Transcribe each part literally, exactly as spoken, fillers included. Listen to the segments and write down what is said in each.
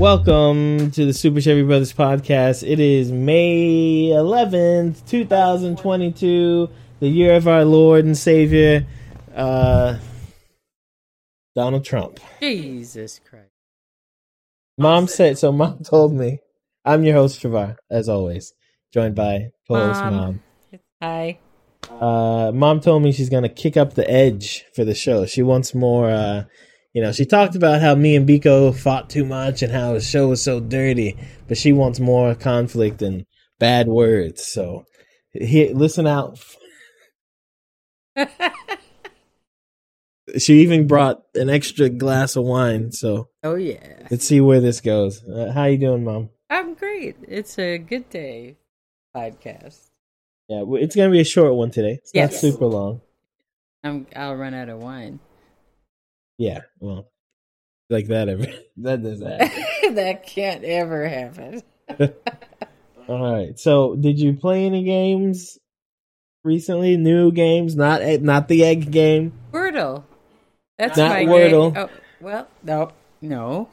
Welcome to the Super Chevy Brothers podcast. It is May eleventh, twenty twenty-two, the year of our Lord and Savior, uh, Donald Trump. Jesus Christ. Mom said, so Mom told me. I'm your host, Trevor, as always, joined by co-host Mom. Mom. Hi. Uh, Mom told me she's going to kick up the edge for the show. She wants more... Uh, You know, she talked about how me and Biko fought too much and how the show was so dirty, but she wants more conflict and bad words. So, he, listen out. She even brought an extra glass of wine. So, oh yeah, let's see where this goes. Uh, how you doing, Mom? I'm great. It's a good day podcast. Yeah, it's gonna be a short one today. It's yes. not super long. I'm. I'll run out of wine. Yeah, well, like that ever that does that. That can't ever happen. All right. So, did you play any games recently? New games, not not the egg game. Wordle. That's not my Wordle. Game. Oh, well, no, no,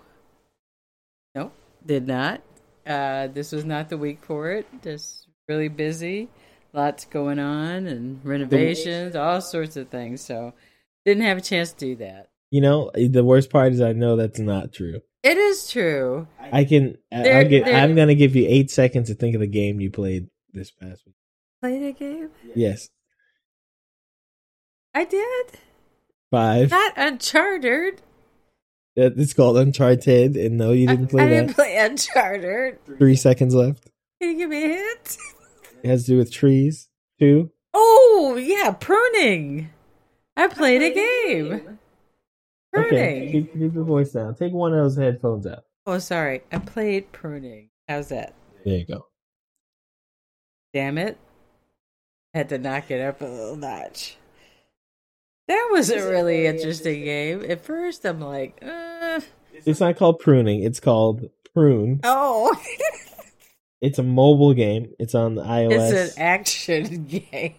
no, did not. Uh, this was not the week for it. Just really busy, lots going on, and renovations, all sorts of things. So, didn't have a chance to do that. You know, the worst part is I know that's not true. It is true. I can. They're, I'll get, I'm going to give you eight seconds to think of the game you played this past week. Played a game? Yes. I did? Five. Not Uncharted. It's called Uncharted, and no, you didn't play I, I that. I didn't play Uncharted. Three seconds left. Can you give me a hint? It has to do with trees. Two. Oh, yeah, pruning. I played, I played a game. A game. Pruning. Okay, keep, keep your voice down. Take one of those headphones out. Oh, sorry. I played Pruning. How's that? There you go. Damn it. I had to knock it up a little notch. That was a really interesting game. At first, I'm like, uh. It's not called Pruning. It's called Prune. Oh. It's a mobile game. It's on the iOS. It's an action game.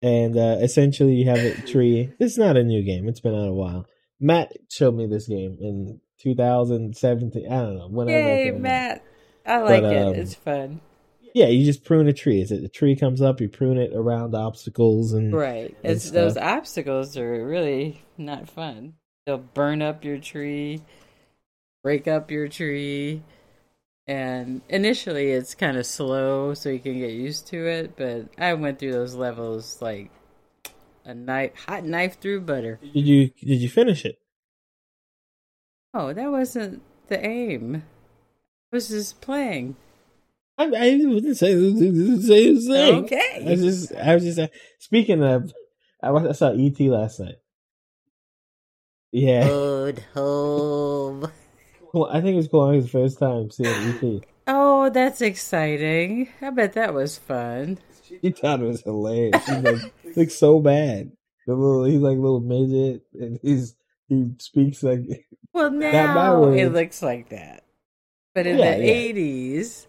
And uh, essentially, you have a tree. This is not a new game. It's been out a while. Matt showed me this game in two thousand seventeen. I don't know. Whenever Yay, Matt. I like but, it. Um, it's fun. Yeah, you just prune a tree. Is it the tree comes up, you prune it around obstacles and right. And it's, those obstacles are really not fun. They'll burn up your tree, break up your tree, and initially it's kind of slow, so you can get used to it. But I went through those levels like. A knife, hot knife through butter. Did you did you finish it? Oh, that wasn't the aim. I was just playing. I, I didn't say the same. Okay. I was just, I was just uh, speaking of. I, I saw E T last night. Yeah. Old home. Well, I think it was Kalani's first time seeing E T. Oh, that's exciting! I bet that was fun. She thought it was hilarious. She's like, like so bad. The little, he's like a little midget, and he's he speaks like. Well, now it looks like that, but in yeah, the eighties,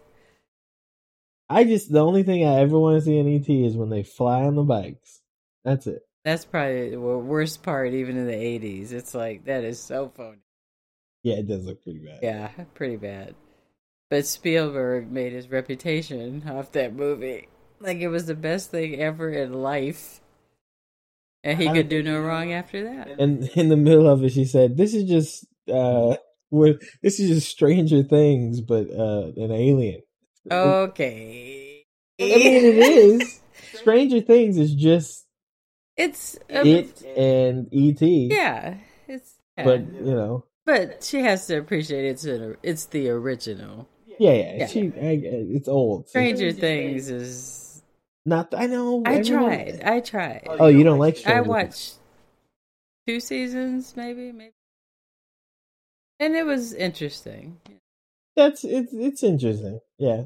yeah. I just the only thing I ever want to see in E T is when they fly on the bikes. That's it. That's probably the worst part, even in the eighties. It's like that is so phony. Yeah, it does look pretty bad. Yeah, pretty bad. But Spielberg made his reputation off that movie. Like, it was the best thing ever in life. And he could do no wrong after that. And in the middle of it, she said, this is just, uh, we're, this is just Stranger Things, but uh, an alien. Okay. I mean, it is. Stranger Things is just it's um, it and E T. Yeah. It's yeah. But, you know. But she has to appreciate it's, an, it's the original. Yeah, yeah. yeah. She, I, it's old. Stranger, Stranger Things is... Not I know. I everyone... tried. I tried. Oh, you don't like Stranger Things? I watched two seasons, maybe, maybe, and it was interesting. That's it's it's interesting, yeah.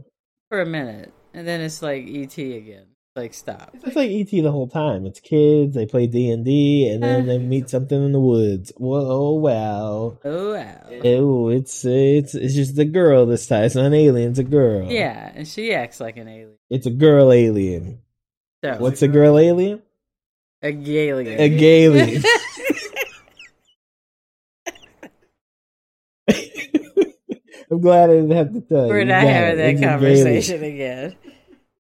For a minute, and then it's like E T again. Like stop. It's like E T the whole time. It's kids. They play D and D, and then they meet something in the woods. Whoa, oh wow! Oh wow! Oh, it's it's it's just a girl this time. It's not an alien. It's a girl. Yeah, and she acts like an alien. It's a girl alien. So, what's a girl alien? A gaylian. A gaylian. I'm glad I didn't have to tell you. We're not having that conversation again.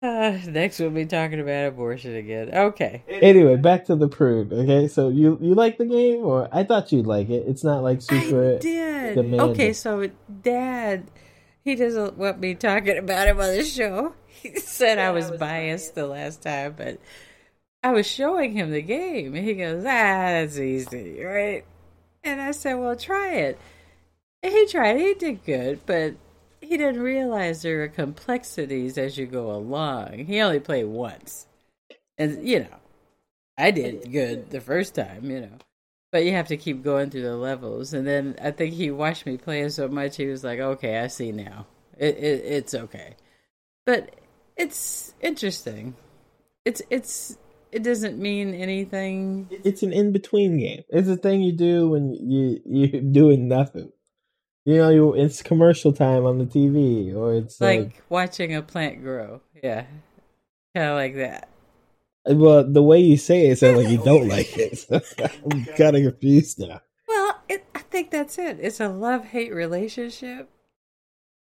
Uh, next we'll be talking about abortion again. Okay. Anyway, back to the Prune. Okay, so you you like the game, or I thought you'd like it. It's not like super. I did. Demanding. Okay, so Dad, he doesn't want me talking about him on the show. He said yeah, I, was I was biased, biased the last time, but I was showing him the game, and he goes, "Ah, that's easy, right?" And I said, "Well, try it." And he tried. He did good, but. He didn't realize there are complexities as you go along. He only played once. And, you know, I did good the first time, you know. But you have to keep going through the levels. And then I think he watched me play it so much, he was like, okay, I see now. It, it, it's okay. But it's interesting. It's it's It doesn't mean anything. It's an in-between game. It's a thing you do when you, you're doing nothing. You know, you, it's commercial time on the T V, or it's like, like watching a plant grow. Yeah, kind of like that. Well, the way you say it, it sounds like you don't like it. So I'm kind of confused now. Well, it, I think that's it. It's a love-hate relationship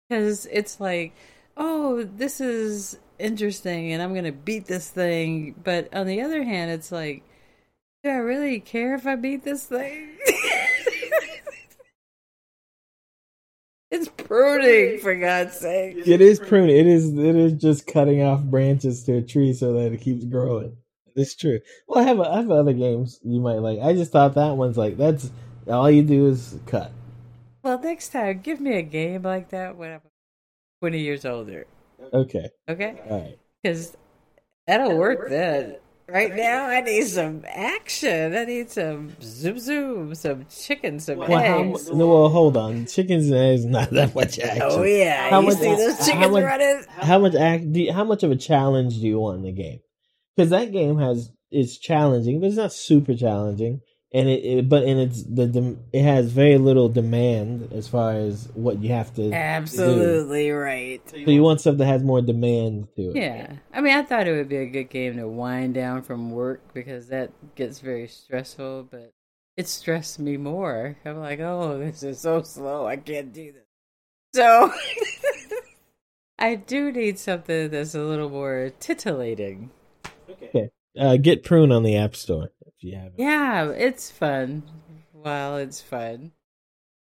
because it's like, oh, this is interesting, and I'm going to beat this thing. But on the other hand, it's like, do I really care if I beat this thing? It's pruning, for God's sake. It is pruning. It is it is just cutting off branches to a tree so that it keeps growing. It's true. Well, I have I have other games you might like. I just thought that one's like, that's all you do is cut. Well, next time, give me a game like that when I'm twenty years older. Okay. Okay? All right. Because that'll work then. Right now, I need some action. I need some zoom zoom, some chicken, some well, eggs. How, no, well, hold on. Chickens and eggs, not that much action. Oh, yeah. How you much, see those chickens how much, running? How much, act, do you, how much of a challenge do you want in the game? Because that game has is challenging, but it's not super challenging. And it, it but and it's the it has very little demand as far as what you have to absolutely do. Right. So you, so you want stuff that has more demand to it. Yeah, I mean, I thought it would be a good game to wind down from work because that gets very stressful. But it stressed me more. I'm like, oh, this is so slow. I can't do this. So I do need something that's a little more titillating. Okay. Uh, get Prune on the App Store if you haven't. Yeah, it's fun. Well, it's fun.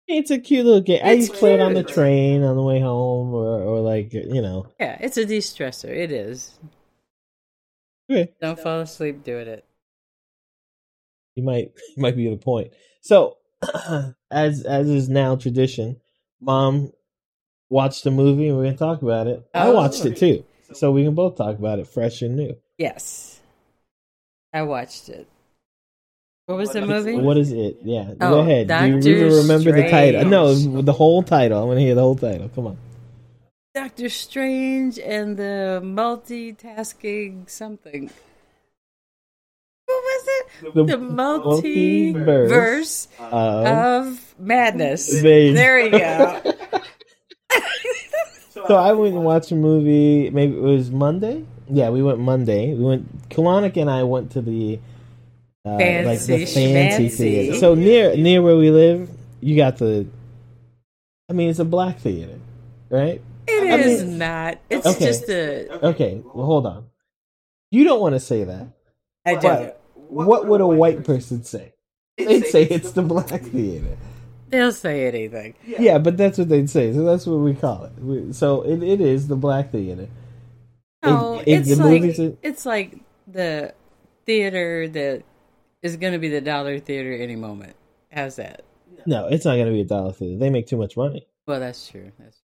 It's a cute little game. It's I used to play it on the train on the way home, or, or like, you know. Yeah, it's a de-stressor. It is. Okay. Don't fall asleep doing it. You might you might be the point. So, as as is now tradition, Mom watched a movie and we're going to talk about it. Oh. I watched it too, so we can both talk about it fresh and new. Yes. I watched it. What was the movie? What is it? Yeah. Oh, go ahead. Doctor Do you even remember Strange. The title? No, the whole title. I want to hear the whole title. Come on. Doctor Strange and the multitasking something. What was it? The, the multiverse, multiverse of, of madness. There, there you go. So I went and watched a movie. Maybe it was Monday? Yeah, we went Monday. We went. Kalanik and I went to the uh, fancy, like the fancy theater. So near near where we live, you got the. I mean, it's a black theater, right? It I is mean, not. It's okay. just a. Okay, well, hold on. You don't want to say that. I do. What would a white person say? They'd say it's the black theater. They'll say anything. Yeah. yeah, but that's what they'd say. So that's what we call it. We, so it, it is the black theater. No, it, it, it's, the like, are... it's like the theater that is going to be the dollar theater any moment. How's that? No, it's not going to be a dollar theater. They make too much money. Well, that's true. That's true.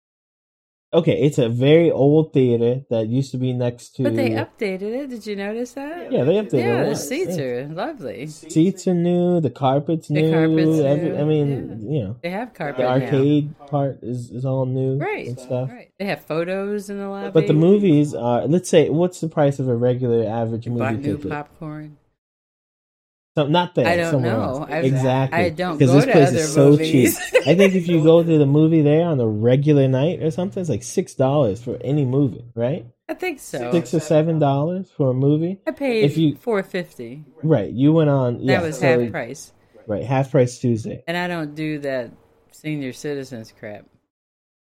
Okay, it's a very old theater that used to be next to... But they updated it. Did you notice that? Yeah, they updated yeah, it. Yeah, the seats are lovely. Seats are new. The carpet's new. The carpet's every, new. I mean, yeah. you know. They have carpet The arcade now. part is, is all new right. and stuff. Right. They have photos in the lobby. But the movies are... Let's say, what's the price of a regular average you movie bought ticket? New popcorn. So, not there. I don't know. I've, exactly. I don't go this to place other is so movies. Cheap. I think if you go to the movie there on a regular night or something, it's like six dollars for any movie, right? I think so. Six or seven dollars for a movie. I paid if you, four fifty. Right. You went on. Yeah, that was so half like, price. Right. Half price Tuesday. And I don't do that senior citizens crap.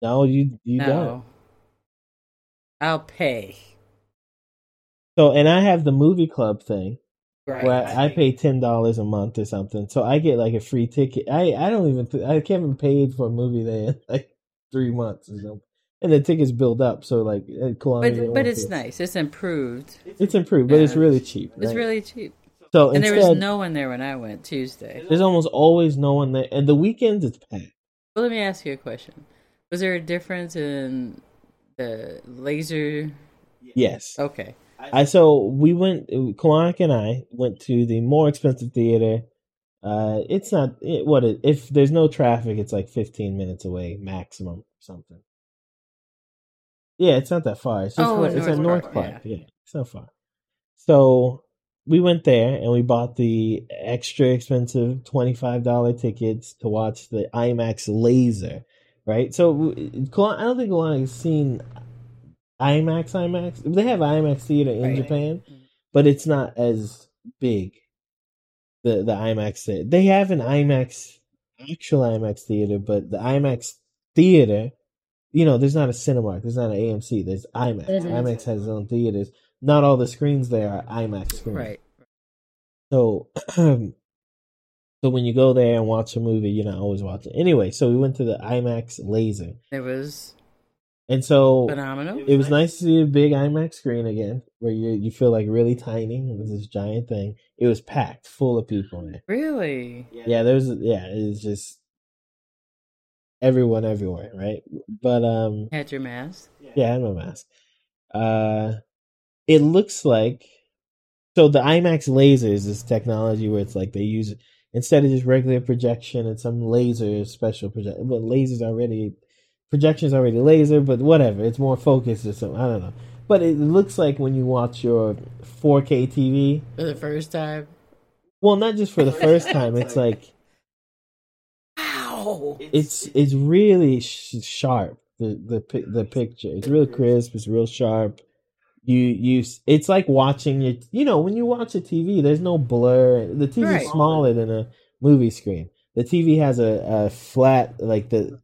No, you, you no. don't. I'll pay. So, and I have the movie club thing. Right. Where I, I pay ten dollars a month or something, so I get like a free ticket. I, I don't even th- I haven't paid for a movie there in like three months or something, and the tickets build up. So like, but but it's nice. It's improved. It's improved, but yeah. it's really cheap. Right? It's really cheap. So and instead, there was no one there when I went Tuesday. There's almost always no one there, and the weekends it's packed. Well, let me ask you a question: was there a difference in the laser? Yes. Okay. I so we went. Kalanik and I went to the more expensive theater. Uh, it's not it, what it, if there's no traffic, it's like fifteen minutes away maximum, or something. Yeah, it's not that far. It's just oh, north, it's at North Park. Park. Yeah. yeah, it's not far. So we went there and we bought the extra expensive twenty-five dollar tickets to watch the IMAX laser. Right. So Kalanik, I don't think Kalanik has seen. IMAX, IMAX. They have IMAX theater in right. Japan, but it's not as big. The the IMAX theater. They have an IMAX, actual IMAX theater, but the IMAX theater, you know, there's not a Cinemark, there's not an A M C, there's IMAX. There's IMAX has its own theaters. Not all the screens there are IMAX screens. Right. So, so when you go there and watch a movie, you're not always watching. Anyway, so we went to the IMAX laser. It was... And so Phenomenal. it was nice to see a big IMAX screen again, where you you feel like really tiny. It was this giant thing. It was packed, full of people in it. Really? Yeah, there was. Yeah, it was just everyone everywhere, right? But um, had your mask? Yeah, I had my mask. Uh, it looks like so the IMAX laser is this technology where it's like they use instead of just regular projection and some laser special projection, but lasers already. Projection's already laser, but whatever. It's more focused or something. I don't know. But it looks like when you watch your four K T V... For the first time? Well, not just for the first time. It's like... Wow! It's it's really sh- sharp, the, the the picture. It's real crisp. It's real sharp. You you. It's like watching your... You know, when you watch a T V, there's no blur. The T V's right. smaller than a movie screen. The T V has a, a flat... Like the...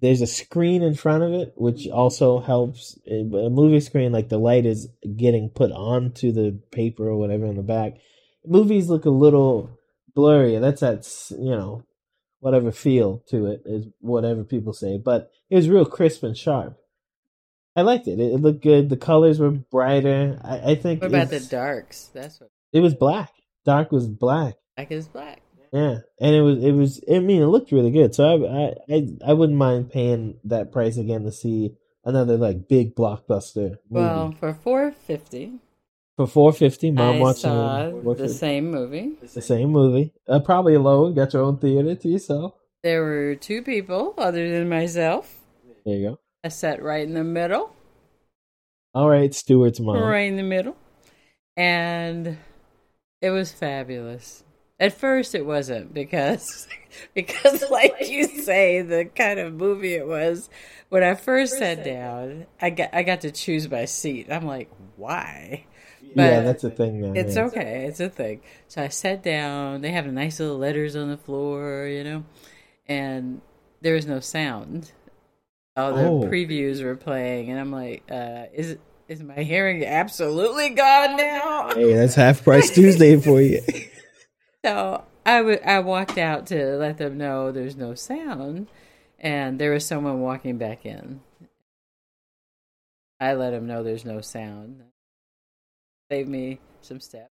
There's a screen in front of it, which also helps. A movie screen, like the light is getting put onto the paper or whatever in the back. Movies look a little blurry. That's that, you know, whatever feel to it is whatever people say. But it was real crisp and sharp. I liked it. It, it looked good. The colors were brighter. I, I think. What about the darks? That's what it was. Black. Dark was black. Black is black. Yeah, and it was, it was, I mean, it looked really good. So I, I, I wouldn't mind paying that price again to see another like big blockbuster movie. Well, for four fifty. For four fifty, mom I watching saw the, the same movie. The same movie, uh, probably alone. Got your own theater to yourself. There were two people other than myself. There you go. I sat right in the middle. All right, Stuart's mom. Right in the middle, and it was fabulous. At first, it wasn't because, because like you say, the kind of movie it was. When I first sat down, I got I got to choose my seat. I'm like, why? But yeah, that's a thing. Now, it's yeah. okay. It's a thing. So I sat down. They have nice little letters on the floor, you know, and there was no sound. All the oh. previews were playing, and I'm like, uh, is it? Is my hearing absolutely gone now? Hey, that's half price Tuesday for you. So I, w- I walked out to let them know there's no sound, and there was someone walking back in. I let them know there's no sound. Saved me some steps.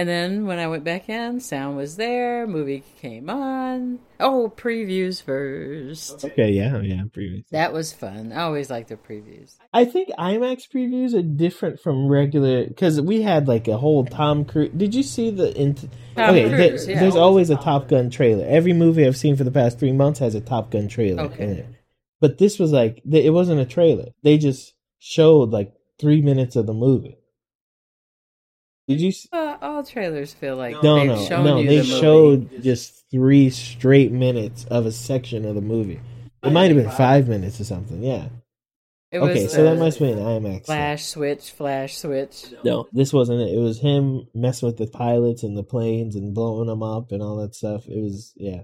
And then when I went back in, sound was there, movie came on. Oh, previews first. Okay, yeah, yeah, previews. That was fun. I always like the previews. I think IMAX previews are different from regular, because we had like a whole Tom Cruise. Did you see the... Int- Tom okay, Cruise, the, yeah. There's always, always a Top Gun trailer. Every movie I've seen for the past three months has a Top Gun trailer okay. in it. But this was like, it wasn't a trailer. They just showed like three minutes of the movie. Did you? Uh, all trailers feel like no, no, shown no. You they the showed movie. Just three straight minutes of a section of the movie. It might have been five minutes or something. Yeah. It was okay, so that must be an IMAX. Flash thing. switch, flash switch. No, this wasn't it. It was him messing with the pilots and the planes and blowing them up and all that stuff. It was yeah.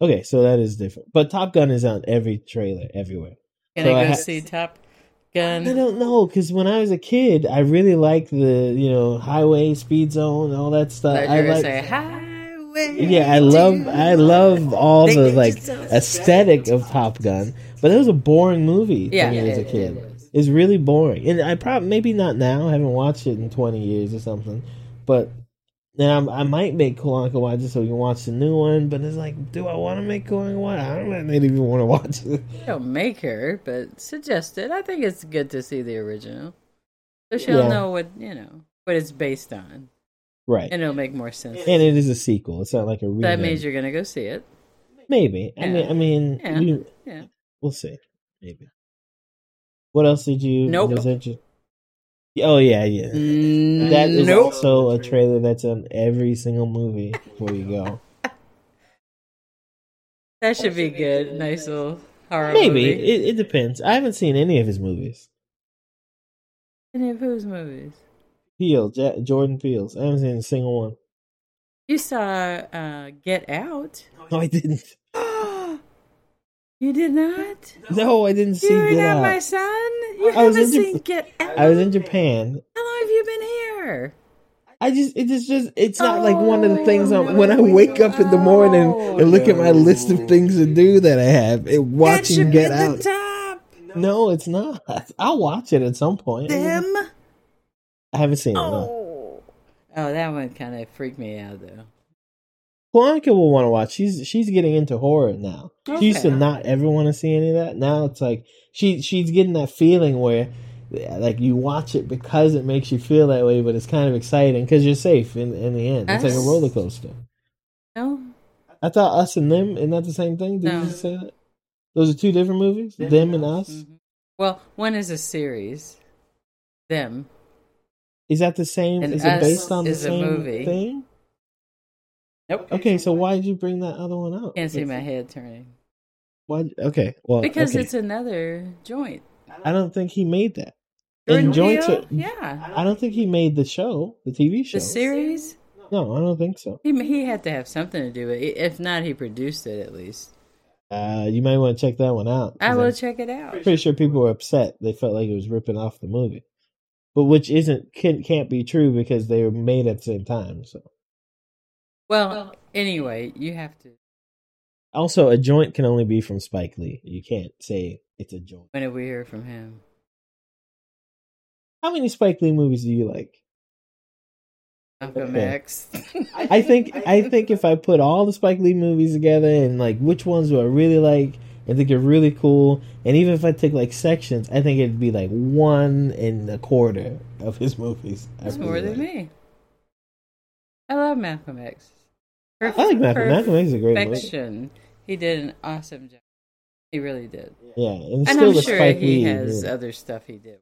Okay, so that is different. But Top Gun is on every trailer everywhere. Can so I go I ha- see Top? Gun. I don't know, because when I was a kid, I really liked the, you know, highway speed zone and all that stuff. I, I like say highway. Yeah, I love, I love all the like aesthetic of Top Gun, but it was a boring movie yeah, when yeah, I was a kid. It was. It's really boring, and I probably maybe not now. I haven't watched it in twenty years or something, but now I might make Kalanika watch it so we can watch the new one. But it's like, do I want to make Kalanika watch it? I don't even want to watch it. You don't make her, but suggest it. I think it's good to see the original, so she'll yeah. know what you know what it's based on, right? And it'll make more sense. And it is a sequel. It's not like a remake. That means you're gonna go see it. Maybe. Yeah. I mean, I mean, yeah. We, yeah. We'll see. Maybe. What else did you? Nope. Oh, yeah, yeah. That is nope. also a trailer that's on every single movie before you go. That should be good. Nice little horror Maybe. movie. Maybe. It, it depends. I haven't seen any of his movies. Any of whose movies? Peele. J- Jordan Peele's. I haven't seen a single one. You saw uh, Get Out? No, I didn't. You did not? No, I didn't see Get Out. You were not my son? You I haven't seen Jap- Get Out? I was in Japan. How long have you been here? I just, it is just, it's not oh, like one of the things I'm, when I wake up in the morning oh, and look no. at my list of things to do that I have, it, watching that Get be Out. The top. No, it's not. I'll watch it at some point. Them? I haven't seen oh. it, no. Oh, that one kind of freaked me out, though. Kalanika will want to watch. She's she's getting into horror now. Okay. She used to not ever want to see any of that. Now it's like she she's getting that feeling where like you watch it because it makes you feel that way, but it's kind of exciting because you're safe in in the end. It's us? Like a roller coaster. No, I thought Us and Them isn't that the same thing? Did no. you just say that? Those are two different movies. Them, them and Us. Mm-hmm. Well, one is a series. Them. Is that the same? And is it based on the same movie. Thing? Nope. Okay, so why did you bring that other one up? Can't see my head turning. Why? Okay, well, because okay. it's another joint. I don't think he made that. And joints are, yeah. I don't think he made the show, the T V show, the series. No, I don't think so. He he had to have something to do with it. If not, he produced it at least. Uh, you might want to check that one out. I will I'm check it out. Pretty sure people were upset. They felt like it was ripping off the movie, but which isn't can, can't be true because they were made at the same time. So. Well, anyway, you have to. Also, a joint can only be from Spike Lee. You can't say it's a joint. When did we hear from him? How many Spike Lee movies do you like? Malcolm X. I think I think if I put all the Spike Lee movies together and like which ones do I really like and think are really cool, and even if I take like sections, I think it'd be like one and a quarter of his movies. That's more than me. I love Malcolm X. Perf- I like Malcolm. Malcolm X is a great movie. He did an awesome job. He really did. Yeah, and, and I'm sure Spike he Lee has movie. Other stuff he did.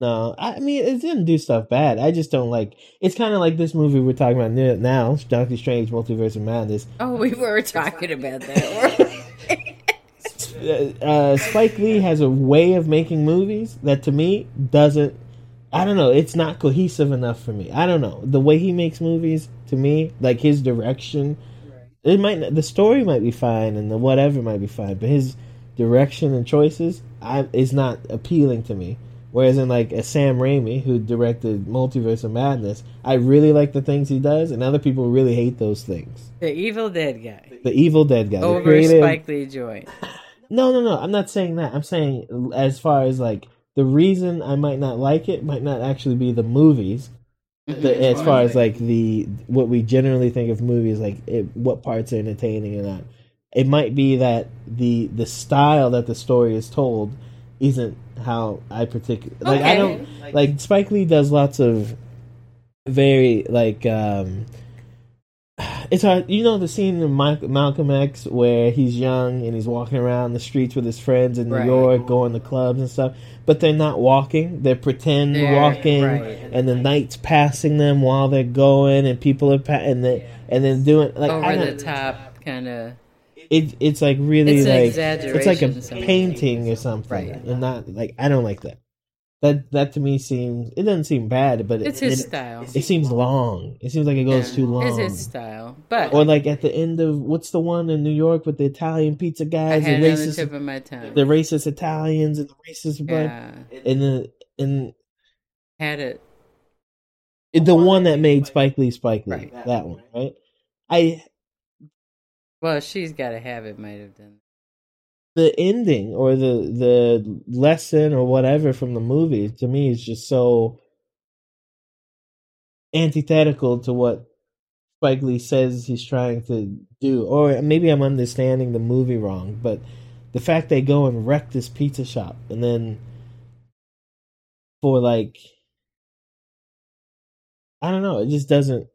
No, I mean it didn't do stuff bad. I just don't like. It's kind of like this movie we're talking about now, Doctor Strange: Multiverse of Madness. Oh, we were talking about that. uh, Spike Lee has a way of making movies that, to me, doesn't. I don't know. It's not cohesive enough for me. I don't know. The way he makes movies, to me, like his direction, right. It might the story might be fine and the whatever might be fine, but his direction and choices I, is not appealing to me. Whereas in like a Sam Raimi, who directed Multiverse of Madness, I really like the things he does, and other people really hate those things. The Evil Dead guy. The Evil Dead guy. Over creative... Spike Lee joint. No, no, no. I'm not saying that. I'm saying as far as like. The reason I might not like it might not actually be the movies, The, as far as like the what we generally think of movies, like it, what parts are entertaining and not, it might be that the the style that the story is told isn't how I particularly like. Okay. I don't like, like Spike Lee does lots of very like um, it's hard, you know the scene in Malcolm X where he's young and he's walking around the streets with his friends in New right. York, going to clubs and stuff. But they're not walking. They're pretend they're, walking, right. and the night's passing them while they're going, and people are pa- and they, yeah. and then doing like over the top kind of. It it's like really it's like exaggeration it's like a something. painting or something, right. and not like I don't like that. That that to me seems it doesn't seem bad, but it's it, his it, style. It seems long. It seems like it goes yeah. too long. It's his style, but or like at the end of what's the one in New York with the Italian pizza guys, I had the racist, the tip of my tongue. the racist Italians and the racist yeah. blood, and the and had it the one that made Spike Lee Spike Lee right. that, that one right. I well, she's got to have it. Might have done. The ending or the the lesson or whatever from the movie to me is just so antithetical to what Spike Lee says he's trying to do. Or maybe I'm understanding the movie wrong, but the fact they go and wreck this pizza shop and then for like I don't know, it just doesn't.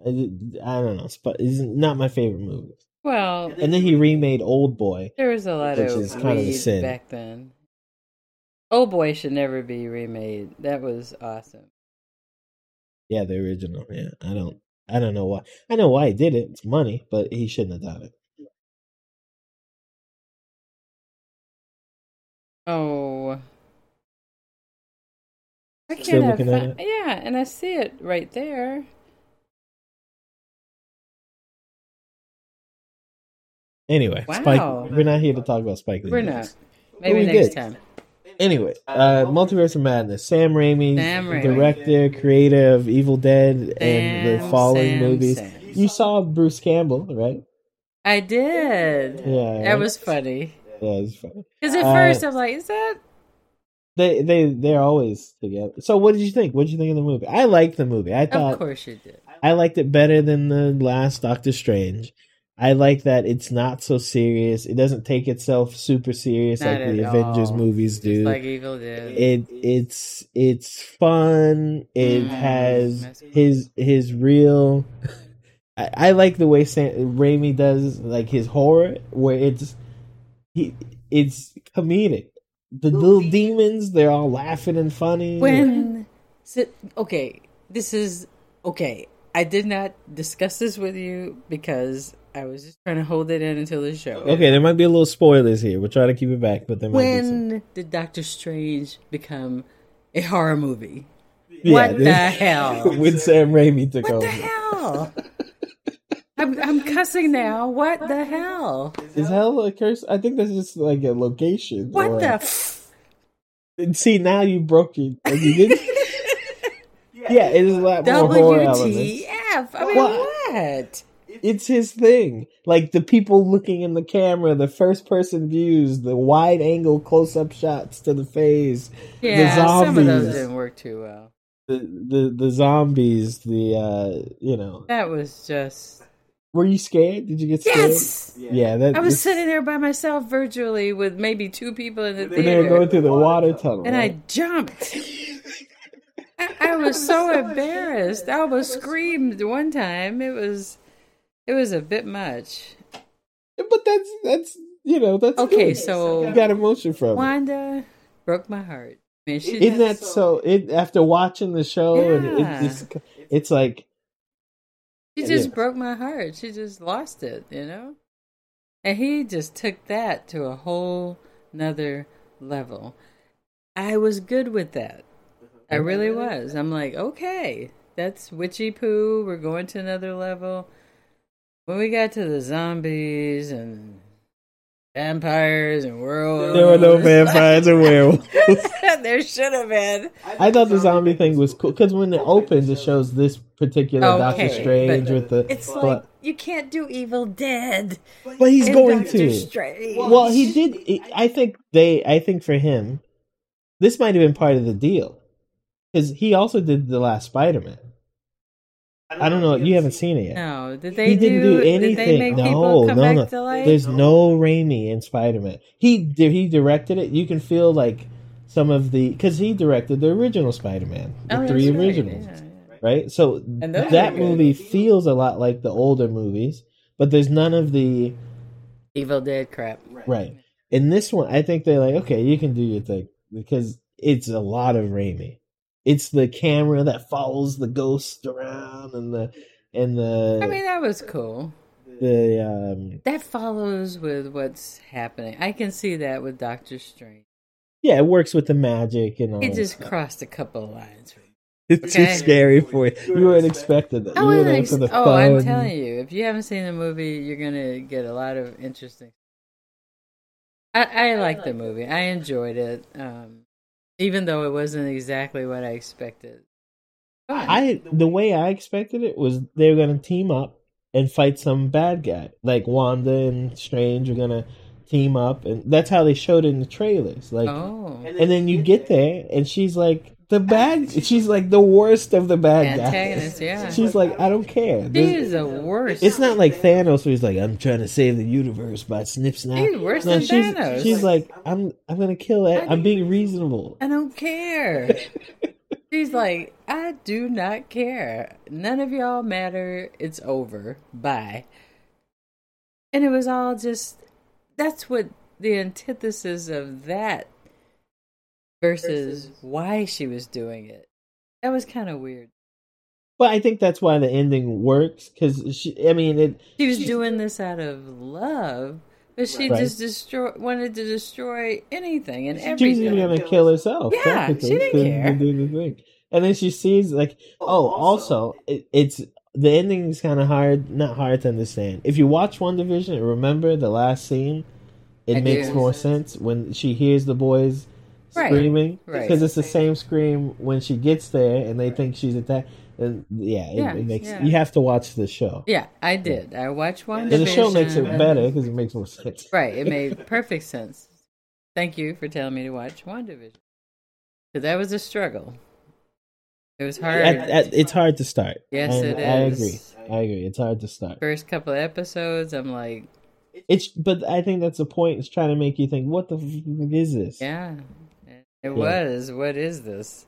I don't know. It's not my favorite movie. Well, and then he remade Oldboy. There was a lot of weed back then. Oldboy should never be remade. That was awesome. Yeah, the original. Yeah, I don't, I don't know why. I know why he did it. It's money, but he shouldn't have done it. Oh, I can't have fun. Yeah, and I see it right there. Anyway, wow. Spike, we're not here to talk about Spike Lee. We're movies. not. Maybe next did. time. Anyway, uh, Multiverse of Madness. Sam Raimi, Sam Raimi. director, creator of Evil Dead Sam, and the following Sam, movies. Sam. You saw Bruce Campbell, right? I did. Yeah, that was funny. Yeah, it was funny. Because at first uh, I'm like, is that? They they they're always together. So what did you think? What did you think of the movie? I liked the movie. I thought, of course you did. I liked it better than the last Doctor Strange. I like that it's not so serious. It doesn't take itself super serious not like the Avengers all. movies do. Just like Evil Dead. It it's it's fun. It mm, has his his real. I, I like the way Sam Raimi does like his horror, where it's he it's comedic. The little demons, they're all laughing and funny. When so, okay, this is okay. I did not discuss this with you because I was just trying to hold it in until the show. Okay, there might be a little spoilers here. We'll try to keep it back, but there might when be some. Did Doctor Strange become a horror movie? Yeah, what this, the hell? When Sam Raimi took what over. What the hell? I'm, I'm cussing now. What the hell? Is hell a curse? I think that's just like a location. What or... the f- See, now you broke it. Like you didn't... Yeah, it is a lot more horror elements. W T F? I mean, what? what? It's his thing. Like, the people looking in the camera, the first-person views, the wide-angle close-up shots to the face, yeah, the zombies. Some of those didn't work too well. The the, the zombies, the, uh, you know. That was just... Were you scared? Did you get scared? Yes! Yeah, yeah that, I was this... sitting there by myself virtually with maybe two people in the when theater. They were going through the water tunnel. And right? I jumped. I, I was, was so, so embarrassed. Scared. I almost screamed one time. It was... It was a bit much, but that's that's you know that's okay. Good. So you got emotion from Wanda it. broke my heart. I mean, she Isn't that so? so it after watching the show yeah. and it, it's it's like she just yeah. broke my heart. She just lost it, you know. And he just took that to a whole nother level. I was good with that. I really was. I'm like, okay, that's witchy poo. We're going to another level. When we got to the zombies and vampires and werewolves, there were no vampires or werewolves. There should have been. I thought the zombie thing was cool because when it opens, it shows this particular okay, Doctor Strange with the. It's but, like you can't do Evil Dead, but he's going Doctor to. Strange. Well, he did. I think they. I think for him, this might have been part of the deal because he also did the last Spider-Man. I don't, I don't know. You haven't seen it yet. No, did they? He do, didn't do anything. Did they make no, people come no, back no. To life? There's no. no Raimi in Spider-Man. He he directed it. You can feel like some of the because he directed the original Spider-Man, the oh, three right. originals, yeah, yeah. right? So that movie feels a lot like the older movies, but there's none of the Evil Dead crap, right? right. In this one, I think they're like, okay, you can do your thing because it's a lot of Raimi. It's the camera that follows the ghost around, and the and the. I mean, that was cool. The um, that follows with what's happening. I can see that with Doctor Strange. Yeah, it works with the magic and all. It just crossed a couple of lines. It's okay? Too scary for you. You weren't expecting that. You were there for the phone. Oh, I'm telling you, if you haven't seen the movie, you're gonna get a lot of interesting. I, I liked the movie. I enjoyed it. Um, Even though it wasn't exactly what I expected. But I The way I expected it was they were going to team up and fight some bad guy. Like Wanda and Strange are going to team up. And that's how they showed it in the trailers. Like, oh. And, then and then you get there and she's like the bad. She's like the worst of the bad guys. Yeah. She's like, I don't care. She is the worst. It's not like Thanos where he's like, I'm trying to save the universe by snip snap. He's worse no, than she's, Thanos. She's like, I'm I'm going to kill it. I'm being reasonable. I don't care. She's like, I do not care. None of y'all matter. It's over. Bye. And it was all just, that's what the antithesis of that versus why she was doing it. That was kind of weird. Well, I think that's why the ending works. Because, she, I mean... It, she was she, doing this out of love. But she right. just destroy, wanted to destroy anything and she everything. She was going to kill herself. Yeah, she didn't to, care. To do the thing. And then she sees, like... Oh, also, it, it's... The ending is kind of hard... Not hard to understand. If you watch WandaVision and remember the last scene, it I makes do. more sense when she hears the boys... screaming because right, right. it's the same scream when she gets there and they right. think she's attacked. And yeah, it, yeah, it makes yeah. you have to watch the show. Yeah, I did. I watched WandaVision. And the show makes it better because it makes more sense. Right, it made perfect sense. Thank you for telling me to watch WandaVision. Because that was a struggle. It was hard. At, at, it's hard to start. Yes, and it is. I agree. I agree. It's hard to start. First couple of episodes, I'm like, it's. But I think that's the point. It's trying to make you think, what the f- is this? Yeah. It yeah. was. What is this?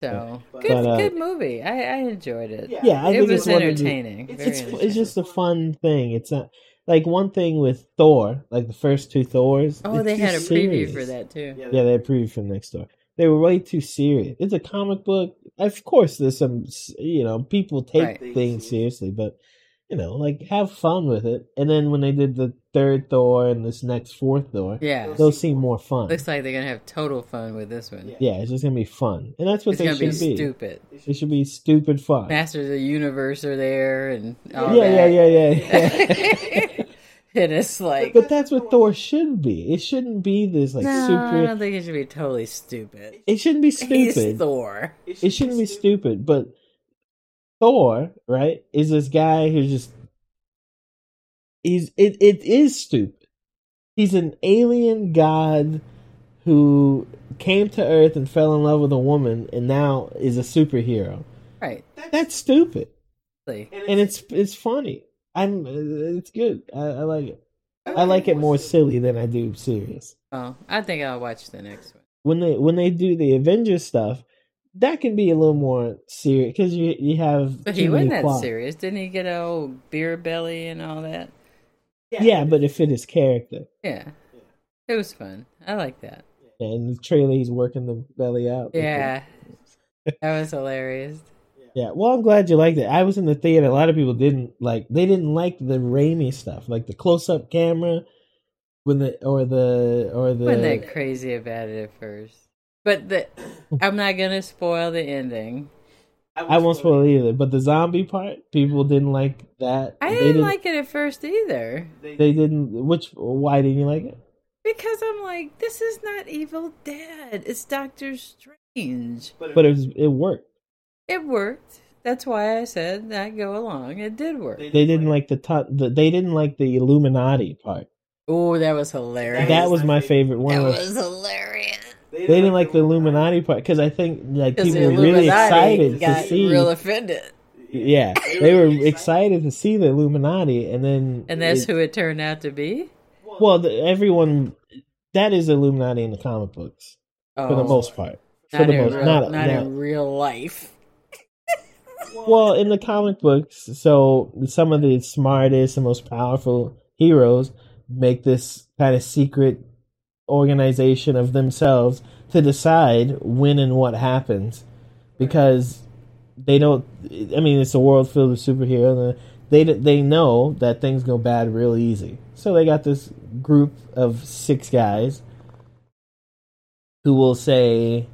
So yeah. good, but, uh, good movie. I, I enjoyed it. Yeah, yeah I it think was it's entertaining. The, it's, it's, entertaining. It's just a fun thing. It's not like one thing with Thor, like the first two Thors. Oh, they had a serious preview for that too. Yeah, they had a preview for next door. They were way too serious. It's a comic book. Of course, there's some. You know, people take right. things seriously, but you know, like have fun with it. And then when they did the third Thor and this next fourth Thor, yeah, those seem more fun. Looks like they're gonna have total fun with this one. Yeah, it's just gonna be fun, and that's what it's they should be. It's gonna be stupid. It should be stupid fun. Masters of the Universe are there, and all yeah, that. yeah, yeah, yeah, yeah. And it's like, but that's what Thor should be. It shouldn't be this like no, super. I don't think it should be totally stupid. It shouldn't be stupid. He's Thor. It, should it shouldn't be stupid. be stupid, but. Thor, right, is this guy who's just he's it, it is stupid. He's an alien god who came to Earth and fell in love with a woman and now is a superhero. Right. That's, That's stupid. Like, and it's it's funny. I'm it's good. I, I like it. I like it more silly than I do serious. Oh, I think I'll watch the next one. When they when they do the Avengers stuff, that can be a little more serious because you you have. But he wasn't that serious, didn't he? Get an old beer belly and all that. Yeah, yeah but it fit his character. Yeah, it was fun. I like that. And the trailer, he's working the belly out. Yeah, that was hilarious. Yeah, well, I'm glad you liked it. I was in the theater. A lot of people didn't like. They didn't like the Raimi stuff, like the close-up camera, when the or the or the. Wasn't that crazy about it at first? But the, I'm not going to spoil the ending. I won't, I won't spoil it either. But the zombie part, people didn't like that. I didn't, didn't like it at first either. They, they didn't. Which? Why didn't you like it? Because I'm like, this is not Evil Dead. It's Doctor Strange. But it, but it, was, it worked. It worked. That's why I said that go along. It did work. They didn't, they didn't like, like the, the They didn't like the Illuminati part. Oh, that was hilarious. That was my favorite one. That was hilarious. They didn't, they didn't like the Illuminati part because I think like people were really excited got to see. Real offended. Yeah, they were excited to see the Illuminati, and then and that's it, who it turned out to be. Well, the, everyone that is Illuminati in the comic books oh. for the most part. For not the in most, real, not, not in not, real life. Well, in the comic books, so some of the smartest and most powerful heroes make this kind of secret organization of themselves to decide when and what happens, because they don't. I mean, it's a world filled with superheroes. They they know that things go bad real easy, so they got this group of six guys who will say,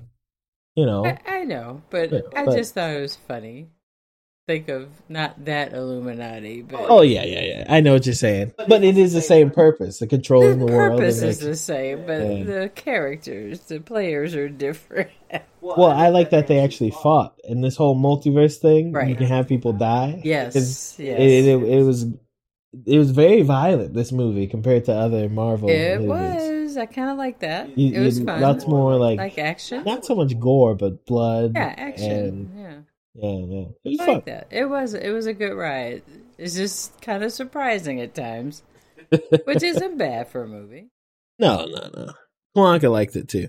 you know, I, I know, but yeah, I but, just thought it was funny. Think of not that Illuminati, but oh yeah, yeah, yeah. I know what you're saying, but, but it is the same, same purpose. The controlling the, the world. The purpose is the same, but yeah. the characters, the players are different. Well, well I, I like that they actually fought in this whole multiverse thing. Right. You can have people die. Yes, yes. It, it, it, it was it was very violent. This movie compared to other Marvel. It movies. was. I kind of like that. You, it was it, fun. Lots more like like action. Not so much gore, but blood. Yeah, action. And, yeah. Yeah, yeah. It was I like fun. that. It was it was a good ride. It's just kind of surprising at times, which isn't bad for a movie. No, no, no. Kalanika liked it too,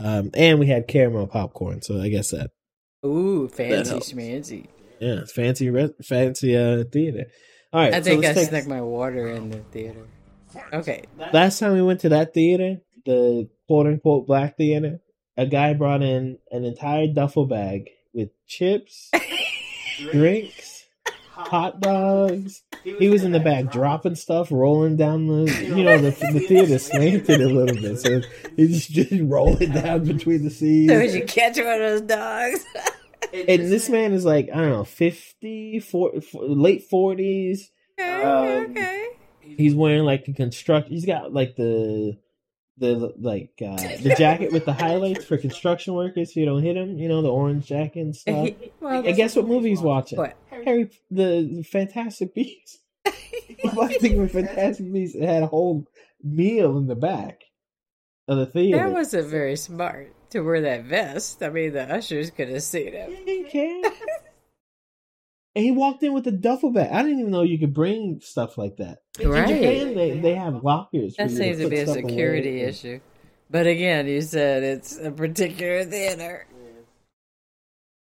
um, and we had caramel popcorn, so I guess that. Ooh, fancy schmancy. Yeah, it's fancy, re- fancy uh, theater. All right, I think so I take... stuck my water in the theater. Okay. Last time we went to that theater, the quote unquote black theater, a guy brought in an entire duffel bag with chips, drinks, hot dogs. He was in the back dropping stuff, rolling down the, you know, the, the theater slanted a little bit. So he's just rolling down between the seats. So did you catch one of those dogs? And this man is like, I don't know, fifty, forty, late forties. Okay, um, okay. He's wearing like a construct. He's got like the... The like uh, the jacket with the highlights for construction workers, so you don't hit him. You know, the orange jacket and stuff. Well, and guess what movie he's watching? What? Harry, the Fantastic Beasts. Watching Fantastic Beasts had a whole meal in the back of the theater. That wasn't very smart to wear that vest. I mean, the ushers could have seen him. Yeah, he can. And he walked in with a duffel bag. I didn't even know you could bring stuff like that. Right. In Japan, they, they have lockers. That seems to, to be a security away. issue. But again, you said it's a particular theater.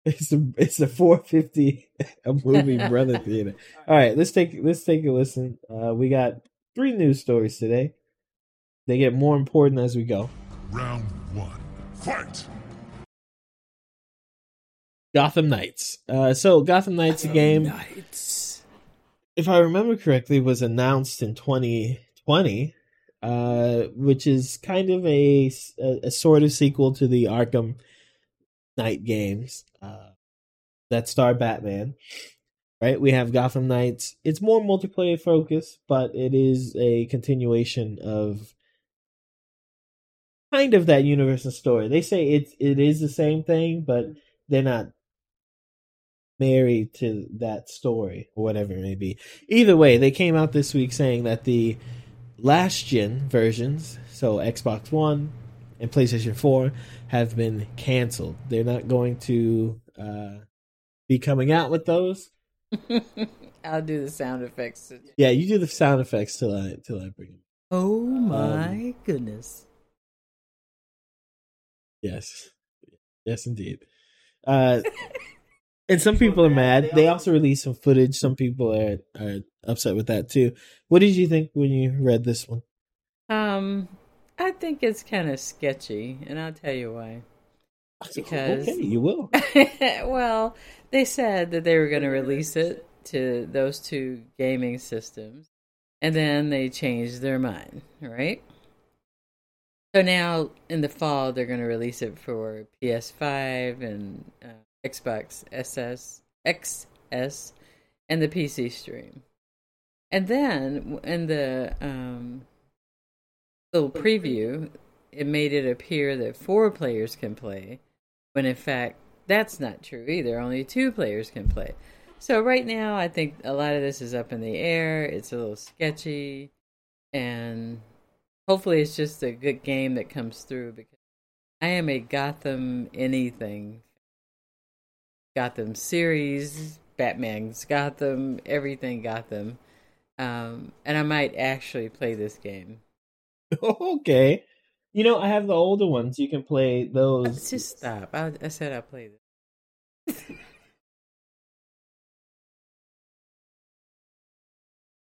It's a it's a four fifty a movie brother theater. All right, let's take let's take a listen. Uh, we got three news stories today. They get more important as we go. Round one, fight. Gotham Knights. Uh, so Gotham Knights, a game, Knights. if I remember correctly, was announced in twenty twenty, uh, which is kind of a, a, a sort of sequel to the Arkham Knight games uh, that star Batman. Right? We have Gotham Knights. It's more multiplayer focused, but it is a continuation of kind of that universe and story. They say it it is the same thing, but they're not married to that story or whatever it may be. Either way, they came out this week saying that the last gen versions, so Xbox One and PlayStation four, have been canceled. They're not going to uh, be coming out with those. I'll do the sound effects. Yeah, you do the sound effects till I till I bring them. Oh my um, goodness! Yes, yes, indeed. Uh, and some people are mad. They also released some footage. Some people are, are upset with that too. What did you think when you read this one? Um, I think it's kind of sketchy, and I'll tell you why. Because okay, you will. Well, they said that they were going to release it to those two gaming systems, and then they changed their mind, right? So now in the fall, they're going to release it for P S five and uh, Xbox S S, X S, and the P C stream. And then in the um, little preview, it made it appear that four players can play, when in fact, that's not true either. Only two players can play. So right now, I think a lot of this is up in the air. It's a little sketchy, and hopefully it's just a good game that comes through, because I am a Gotham anything. Gotham series, Batman's Gotham, everything Gotham. Um, and I might actually play this game. Okay. You know, I have the older ones. You can play those. Let's just stop. I, I said I'll play this.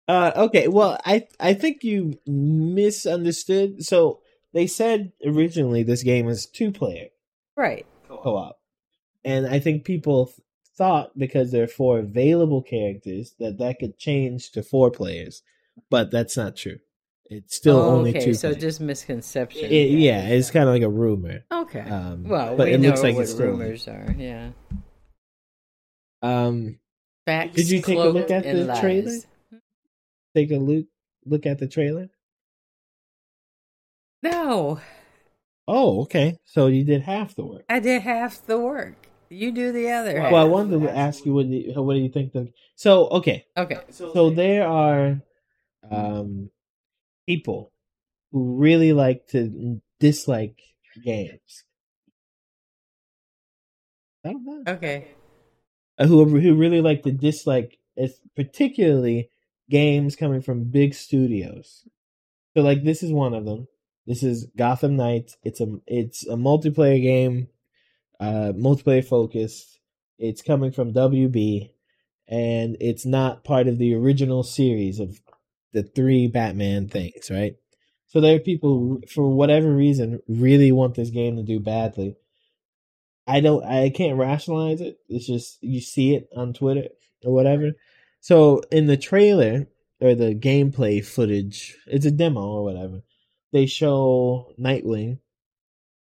uh, okay, well, I I think you misunderstood. So, they said originally this game was two-player. Right. Co-op. And I think people th- thought because there are four available characters that that could change to four players. But that's not true. It's still oh, only okay. two. Okay, so players. Just misconception. It, yeah, it's kind of like a rumor. Okay. Um, well, but we it know looks like what it's rumors still... are. Yeah. Um, Facts, did you take a look at the lies. trailer? Take a look look at the trailer? No. Oh, okay. So you did half the work. I did half the work. You do the other. Well, half. I wanted to ask you what do you, what do you think? The, so okay, okay. So, so there are. Um, people who really like to dislike games. I don't know. Okay. Who who really like to dislike, particularly games coming from big studios. So, like, this is one of them. This is Gotham Knights. It's a it's a multiplayer game, uh, multiplayer focused. It's coming from W B, and it's not part of the original series of the three Batman things, right? So there are people who, for whatever reason, really want this game to do badly. I don't, I can't rationalize it. It's just, you see it on Twitter or whatever. So in the trailer, or the gameplay footage, it's a demo or whatever, they show Nightwing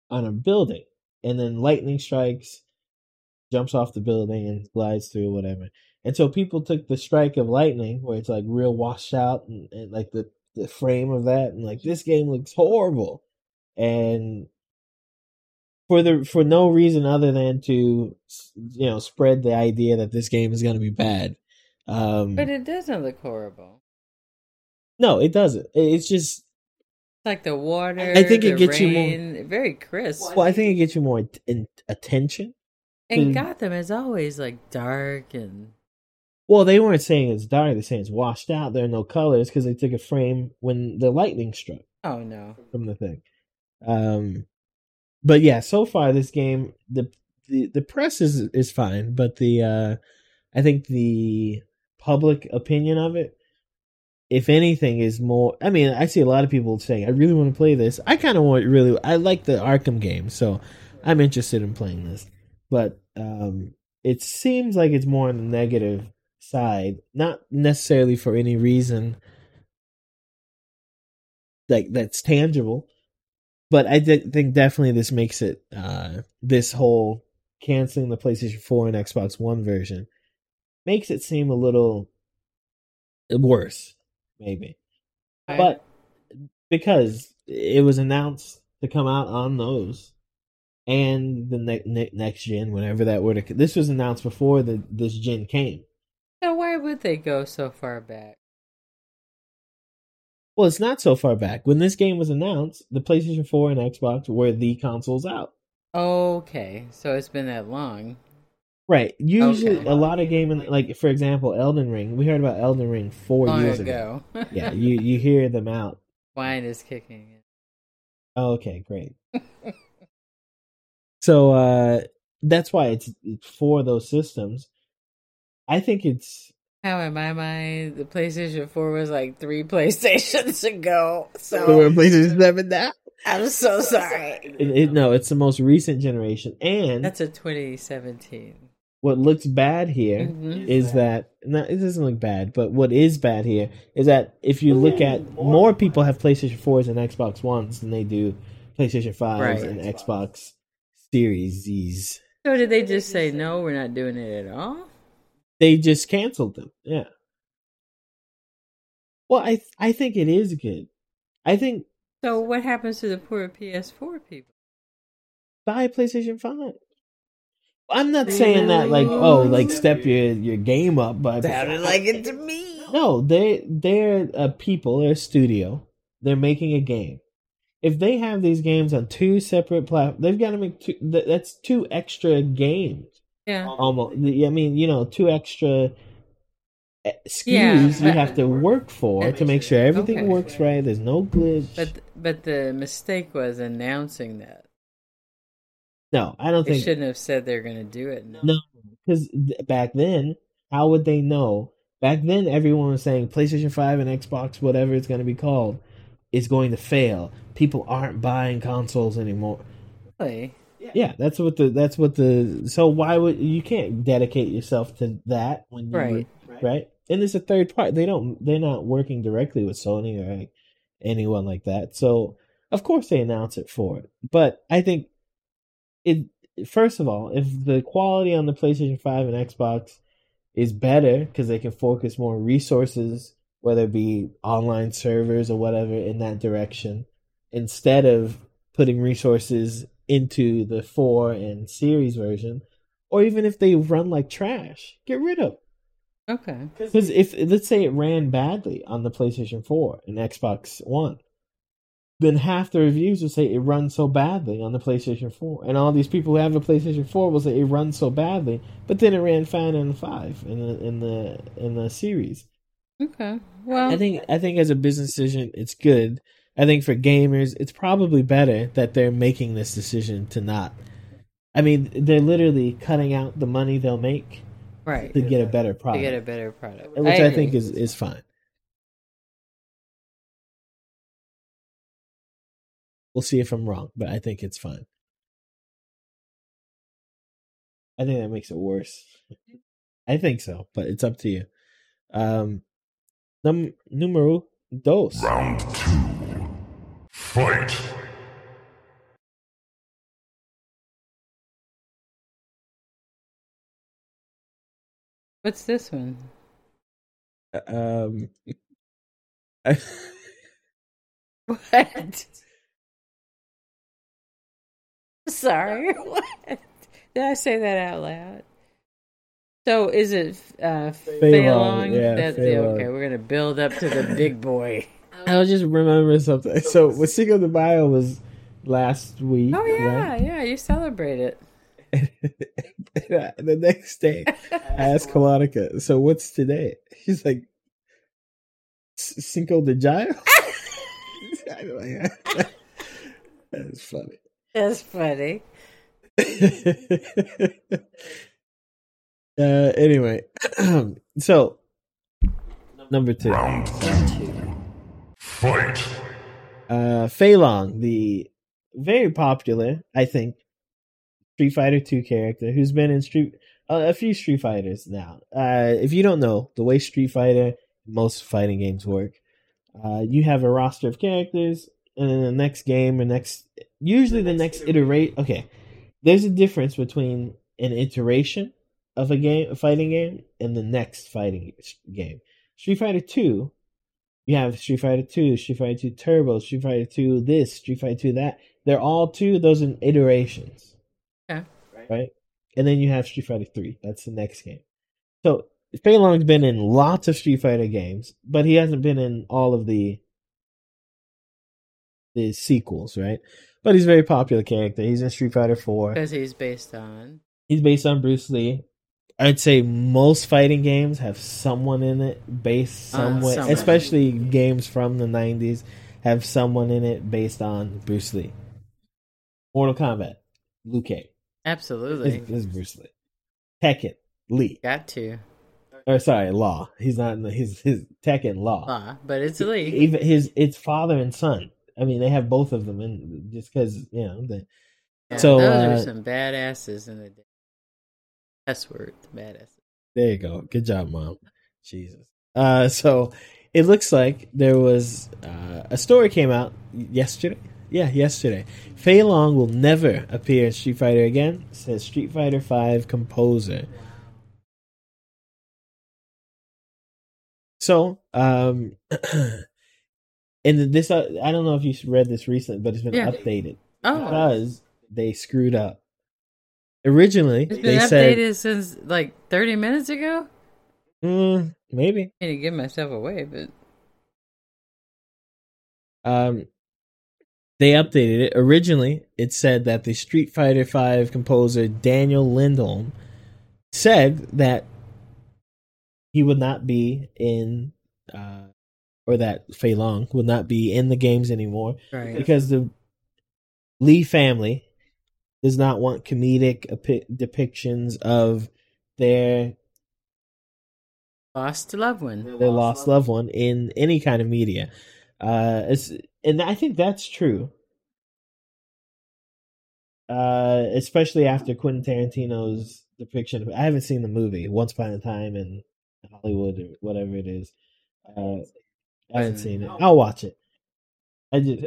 on a building, and then lightning strikes, jumps off the building and glides through whatever. And so people took the strike of lightning, where it's like real washed out, and, and like the, the frame of that, and like this game looks horrible, and for the for no reason other than to, you know, spread the idea that this game is going to be bad. Um, but it doesn't look horrible. No, it doesn't. It's just it's like the water. I think it gets rain, you more very crisp. Well, I think it gets you more in, in, attention. And Gotham is always like dark and. Well, they weren't saying it's dark. They're saying it's washed out. There are no colors because they took a frame when the lightning struck. Oh, no. From the thing. Um, but yeah, so far this game, the the, the press is, is fine, but the uh, I think the public opinion of it, if anything, is more... I mean, I see a lot of people saying, I really want to play this. I kind of want really... I like the Arkham game, so I'm interested in playing this. But um, it seems like it's more on the negative side, not necessarily for any reason like that's tangible, but I de- think definitely this makes it uh, this whole canceling the PlayStation four and Xbox One version makes it seem a little worse, maybe. I... But because it was announced to come out on those and the ne- ne- next gen, whenever that were to, this was announced before the this gen came. Now, why would they go so far back? Well, it's not so far back. When this game was announced, the PlayStation four and Xbox were the consoles out. Okay, so it's been that long. Right. Usually, okay. A lot of games, like, for example, Elden Ring. We heard about Elden Ring four long years ago. ago. Yeah, you, you hear them out. Wine is kicking. Oh, okay, great. So uh, that's why it's for those systems. I think it's... How in my mind, the PlayStation four was like three PlayStations ago. So we're on PlayStation seven now? I'm so sorry. It, it, no, it's the most recent generation. And... That's a twenty seventeen. What looks bad here mm-hmm. is that... No, it doesn't look bad, but what is bad here is that if you look at... More people have PlayStation fours and Xbox Ones than they do PlayStation fives right. and Xbox... Series Z's. So did they just say no? We're not doing it at all. They just canceled them. Yeah. Well, I th- I think it is good. I think. So what happens to the poor P S four people? Buy a PlayStation five. I'm not saying that like oh like step your, your game up by. Sounded like it to me. No, they they're a people. They're a studio. They're making a game. If they have these games on two separate platforms, they've got to make two. That's two extra games Yeah. Almost. I mean, you know, two extra S K Us yeah, but, you have to work for to make sure everything okay. works right. There's no glitch. But but the mistake was announcing that. No, I don't they think... They shouldn't have said they're going to do it. No, no, because back then, how would they know? Back then, everyone was saying PlayStation five and Xbox, whatever it's going to be called, is going to fail. People aren't buying consoles anymore. Really? Yeah, yeah that's what the... That's what the. So why would... You can't dedicate yourself to that when you... Right. Were, right? And there's a third part. They don't... They're not working directly with Sony or like anyone like that. So, of course, they announce it for it. But I think... It first of all, if the quality on the PlayStation five and Xbox is better because they can focus more resources, whether it be online servers or whatever, in that direction, instead of putting resources into the four and series version, or even if they run like trash, get rid of them. Okay. Because if let's say it ran badly on the PlayStation four and Xbox One. Then half the reviews will say it runs so badly on the PlayStation four. And all these people who have a PlayStation four will say it runs so badly, but then it ran fine in the five in the in the in the series. Okay. Well, I think I think as a business decision it's good. I think for gamers it's probably better that they're making this decision to not. I mean, they're literally cutting out the money they'll make right. to get a better product. To get a better product. Which I, I think is, is fine. We'll see if I'm wrong, but I think it's fine. I think that makes it worse. I think so, but it's up to you. Um, num- numero dos. Round two. Fight. What's this one? Uh, um. I- what? Sorry, what? Did I say that out loud? So is it uh, Fei Long? Yeah, That's Fei Long. Okay, we're going to build up to the big boy. I was just remembering something. So Cinco de Mayo was last week. Oh, yeah, right? yeah, you celebrate it. The next day, I asked Kalanika, so what's today? She's like, Cinco de Mayo? That is funny. That's funny. uh, anyway, so number two, round two, fight. Uh, Fei Long, the very popular, I think, Street Fighter two character, who's been in Street uh, a few Street Fighters now. Uh, if you don't know the way Street Fighter, most fighting games work, uh, you have a roster of characters. And then the next game, or next, usually the next, next iterate. Okay, there's a difference between an iteration of a game, a fighting game, and the next fighting game. Street Fighter two, you have Street Fighter two, Street Fighter two Turbo, Street Fighter two this, Street Fighter two that. They're all two. Those are iterations. Yeah. Right. right? And then you have Street Fighter three. That's the next game. So Fei Long's been in lots of Street Fighter games, but he hasn't been in all of the. The sequels, right? But he's a very popular character. He's in Street Fighter four. Because he's based on... He's based on Bruce Lee. I'd say most fighting games have someone in it based somewhat... Uh, especially games from the nineties have someone in it based on Bruce Lee. Mortal Kombat, Liu Kang. Absolutely. This is Bruce Lee. Tekken, Lee. Got to. Or sorry, Law. He's not in the... His, his Tekken, Law. Law, but it's Lee. Even his, it's father and son. I mean, they have both of them, and just because you know. They, yeah, so those uh, are some badasses in the day. S word, badasses. There you go. Good job, Mom. Jesus. Uh, so it looks like there was uh, a story came out yesterday. Yeah, yesterday. Fei Long will never appear in Street Fighter again, says Street Fighter five composer. So, um. And this, uh, I don't know if you read this recently, but it's been yeah. updated oh. because they screwed up. Originally, it's been they updated said, since like thirty minutes ago. Mm, maybe. I need to give myself away, but um, they updated it. Originally, it said that the Street Fighter five composer Daniel Lindholm said that he would not be in, uh, or that Fei Long would not be in the games anymore, right, because the Lee family does not want comedic epi- depictions of their lost loved one, their, their lost, lost loved one in any kind of media. Uh, it's, and I think that's true. Uh, especially after Quentin Tarantino's depiction. I haven't seen the movie Once Upon a Time in Hollywood or whatever it is. Uh, I haven't seen it. I'll watch it. I just,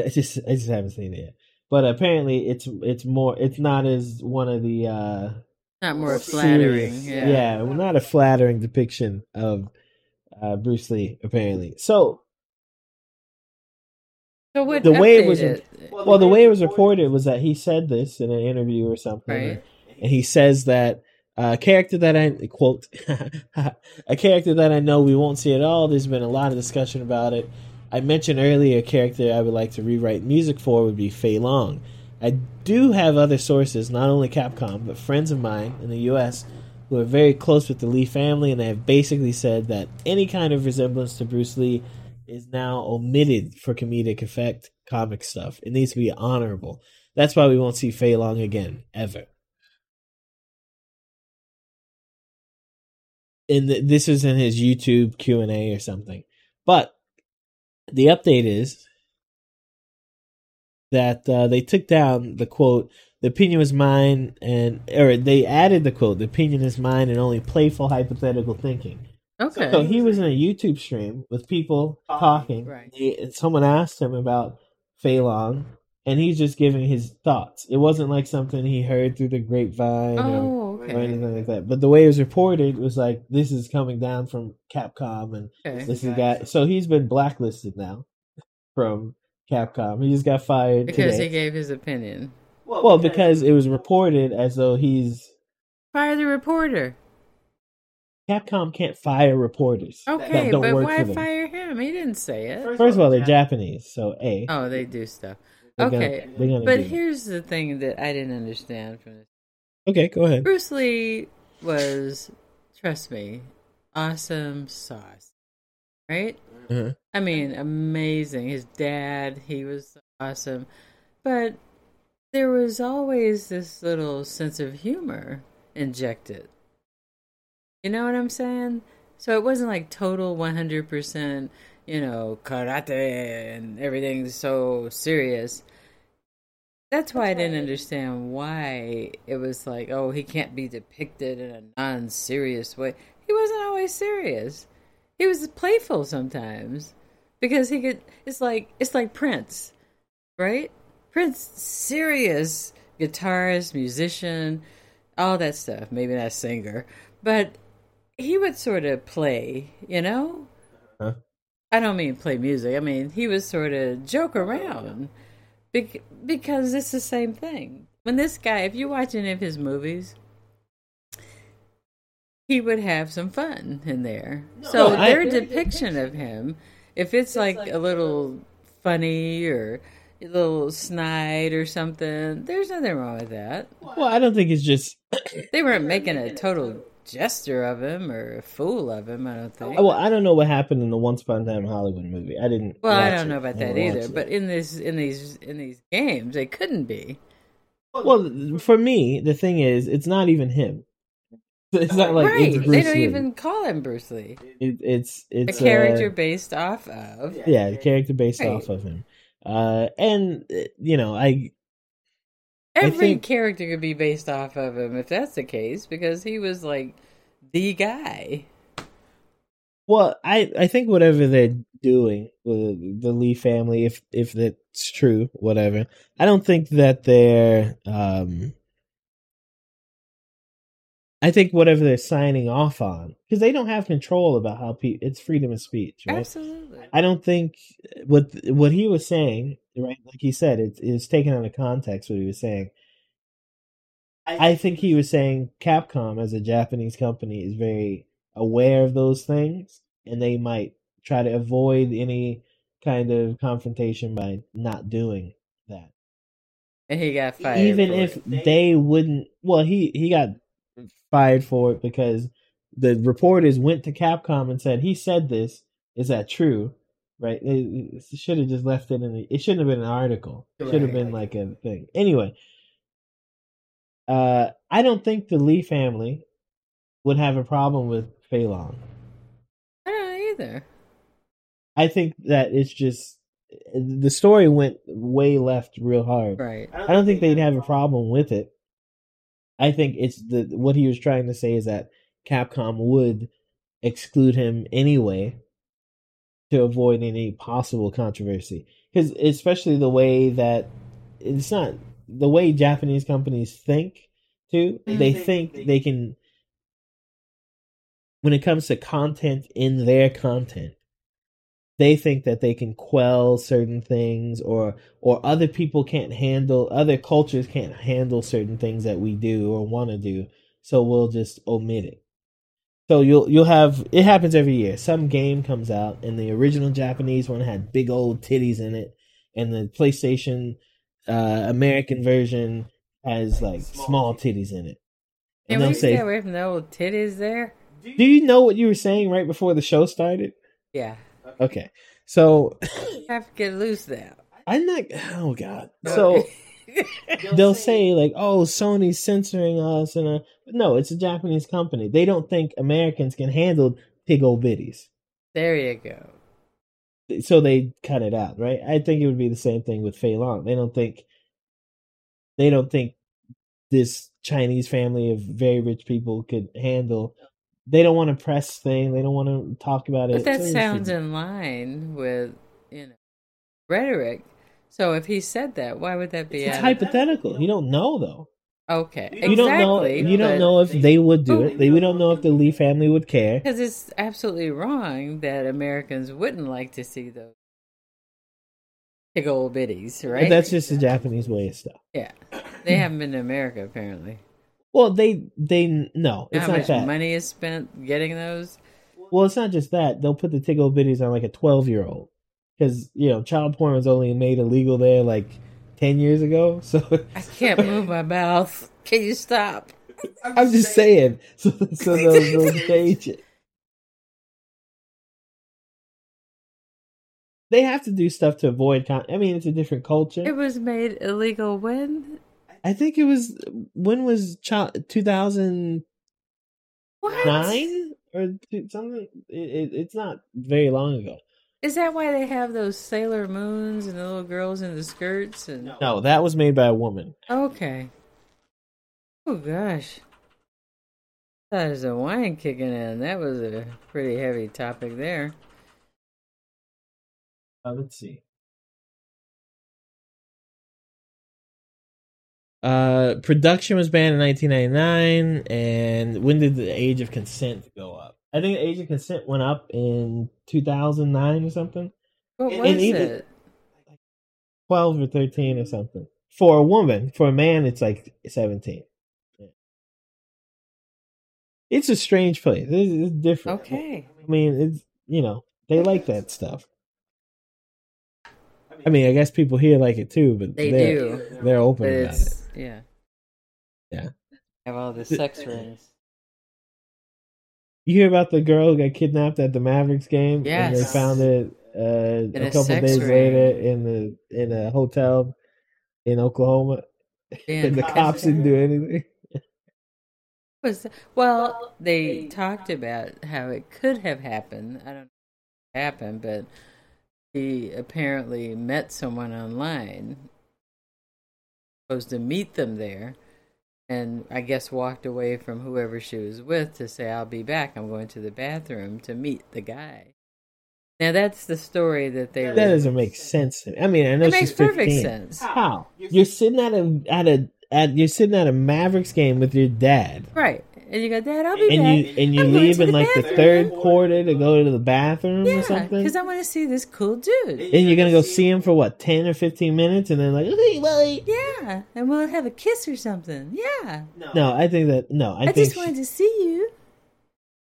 I just, I just haven't seen it yet. But apparently, it's it's more. It's not as one of the uh, not more serious, flattering. Yeah, yeah, not a flattering depiction of uh, Bruce Lee. Apparently, so. So what the way it was, it? Well, well, the way it was reported was that he said this in an interview or something, right. And he says that a character that I quote, a character that I know we won't see at all. There's been a lot of discussion about it. I mentioned earlier, a character I would like to rewrite music for would be Fei Long. I do have other sources, not only Capcom, but friends of mine in the U S who are very close with the Lee family, and they have basically said that any kind of resemblance to Bruce Lee is now omitted for comedic effect comic stuff. It needs to be honorable. That's why we won't see Fei Long again, ever. And th- this was in his YouTube Q and A or something. But the update is that uh, they took down the quote, the opinion is mine, and or they added the quote, the opinion is mine and only playful hypothetical thinking. Okay. So he was in a YouTube stream with people talking. Right. He, and someone asked him about Fei Long, and he's just giving his thoughts. It wasn't like something he heard through the grapevine oh, or, okay. or anything like that. But the way it was reported was like, this is coming down from Capcom, and okay. this is guy. So he's been blacklisted now from Capcom. He just got fired because today. He gave his opinion. Well, well because... because it was reported as though he's fire the reporter. Capcom can't fire reporters. Okay, don't but work why fire him? He didn't say it. First, First of all, they're Japanese, so A. Oh, they do stuff. They're okay, gonna, gonna but do. Here's the thing that I didn't understand from this. Okay, go ahead. Bruce Lee was, trust me, awesome sauce, right? Uh-huh. I mean, amazing. His dad, he was awesome. But there was always this little sense of humor injected. You know what I'm saying? So it wasn't like total one hundred percent, you know, karate and everything's so serious. That's why I didn't understand why it was like, oh, he can't be depicted in a non-serious way. He wasn't always serious. He was playful sometimes because he could, it's like, it's like Prince, right? Prince, serious guitarist, musician, all that stuff. Maybe not singer, but he would sort of play, you know? Huh? I don't mean play music. I mean, he would sort of joke around be- because it's the same thing. When this guy, if you watch any of his movies, he would have some fun in there. No, so no, their I, depiction of him, if it's, it's like, like a little funny or a little snide or something, there's nothing wrong with that. Well, I don't think it's just... They weren't making a total... jester of him or a fool of him, I don't think. Well, I don't know what happened in the Once Upon a Time Hollywood movie. I didn't. Well, I don't know about that either. But in this, in these, in these games, they couldn't be. Well, for me, the thing is, it's not even him. It's not like right. It's Bruce Lee. They don't even call him Bruce Lee. It, it's it's a character uh, based off of. Yeah, a character based right. off of him. Uh, and you know, I. Every think, character could be based off of him, if that's the case, because he was, like, the guy. Well, I, I think whatever they're doing with the Lee family, if if that's true, whatever, I don't think that they're... Um, I think whatever they're signing off on, because they don't have control about how people... It's freedom of speech, right? Absolutely. I don't think... What, what he was saying... Right, like he said, it, it was taken out of context what he was saying. I, I think he was saying Capcom, as a Japanese company, is very aware of those things, and they might try to avoid any kind of confrontation by not doing that. And he got fired. Even if it. they wouldn't, well, he, he got fired for it because the reporters went to Capcom and said, he said this. Is that true? Right? It, it should have just left it in the, it shouldn't have been an article. It should have been like a thing. Anyway, uh, I don't think the Lee family would have a problem with Fei Long. I don't either. I think that it's just, the story went way left real hard. Right. I don't, I don't think, think they'd have a problem with it. I think it's the what he was trying to say is that Capcom would exclude him anyway to avoid any possible controversy. Because especially the way that it's not the way Japanese companies think too. They think they can, when it comes to content in their content, they think that they can quell certain things, or or other people can't handle, other cultures can't handle certain things that we do or want to do, so we'll just omit it. So you'll you'll have, it happens every year. Some game comes out, and the original Japanese one had big old titties in it, and the PlayStation uh, American version has like small, small titties in it. And yeah, they'll say, away from the old titties there. Do you know what you were saying right before the show started? Yeah. Okay, so I have to get loose now. I'm not. Oh God! So they'll say like, "Oh, Sony's censoring us," and uh, no, it's a Japanese company. They don't think Americans can handle pig old bitties. There you go. So they cut it out, right? I think it would be the same thing with Fei Long. They don't think. They don't think this Chinese family of very rich people could handle. They don't want to press thing. They don't want to talk about it. But that so sounds in line with, you know, rhetoric. So if he said that, why would that be? It's hypothetical. You don't know, though. Okay, you exactly. Don't know, you don't know if they would do it. They, we don't know if the Lee family would care. Because it's absolutely wrong that Americans wouldn't like to see those big old biddies, right? But that's just the Japanese way of stuff. Yeah, they haven't been to America apparently. Well, they, they, no, it's not that. How much money is spent getting those? Well, it's not just that. They'll put the tiggle bitties on like a twelve-year-old. Because, you know, child porn was only made illegal there like ten years ago. So I can't move my mouth. Can you stop? I'm, I'm just saying. saying. So, so they'll, they'll change it. They have to do stuff to avoid, con- I mean, it's a different culture. It was made illegal when? I think it was, when was two thousand nine or something? It, it, it's not very long ago. Is that why they have those Sailor Moons and the little girls in the skirts? And no, that was made by a woman. Okay. Oh, gosh. That is a wine kicking in. That was a pretty heavy topic there. Uh, let's see. Uh, production was banned in nineteen ninety-nine, and when did the age of consent go up? I think the age of consent went up in two thousand nine or something. What and, was and it? twelve or thirteen or something. For a woman. For a man, it's like seventeen. Yeah. It's a strange place. It's, it's different. Okay. I mean, it's, you know, they like that stuff. I mean, I guess people here like it too, but they they're, do. They're open but about it. Yeah. Yeah. Have all the sex rings. You hear about the girl who got kidnapped at the Mavericks game? Yes. And they found it uh, a, a couple days ring. later in the in a hotel in Oklahoma. And, and the cops didn't do anything. Was, well, they talked about how it could have happened. I don't know if it happened, but he apparently met someone online. Supposed to meet them there, and I guess walked away from whoever she was with to say, "I'll be back. I'm going to the bathroom to meet the guy." Now that's the story that they. That were. Doesn't make sense. I mean, I know it she's makes perfect fifteen. Sense. How you're sitting at a at a at you're sitting at a Mavericks game with your dad, right? And you go, "Dad, I'll be and back." You, and you I'm leave in like bathroom. The third quarter to go to the bathroom yeah, or something? Because I want to see this cool dude. And you're going to go see him for what, ten or fifteen minutes? And then like, okay, Willie. Yeah. And we'll have a kiss or something. Yeah. No, no I think that, no. I, I think just she, wanted to see you.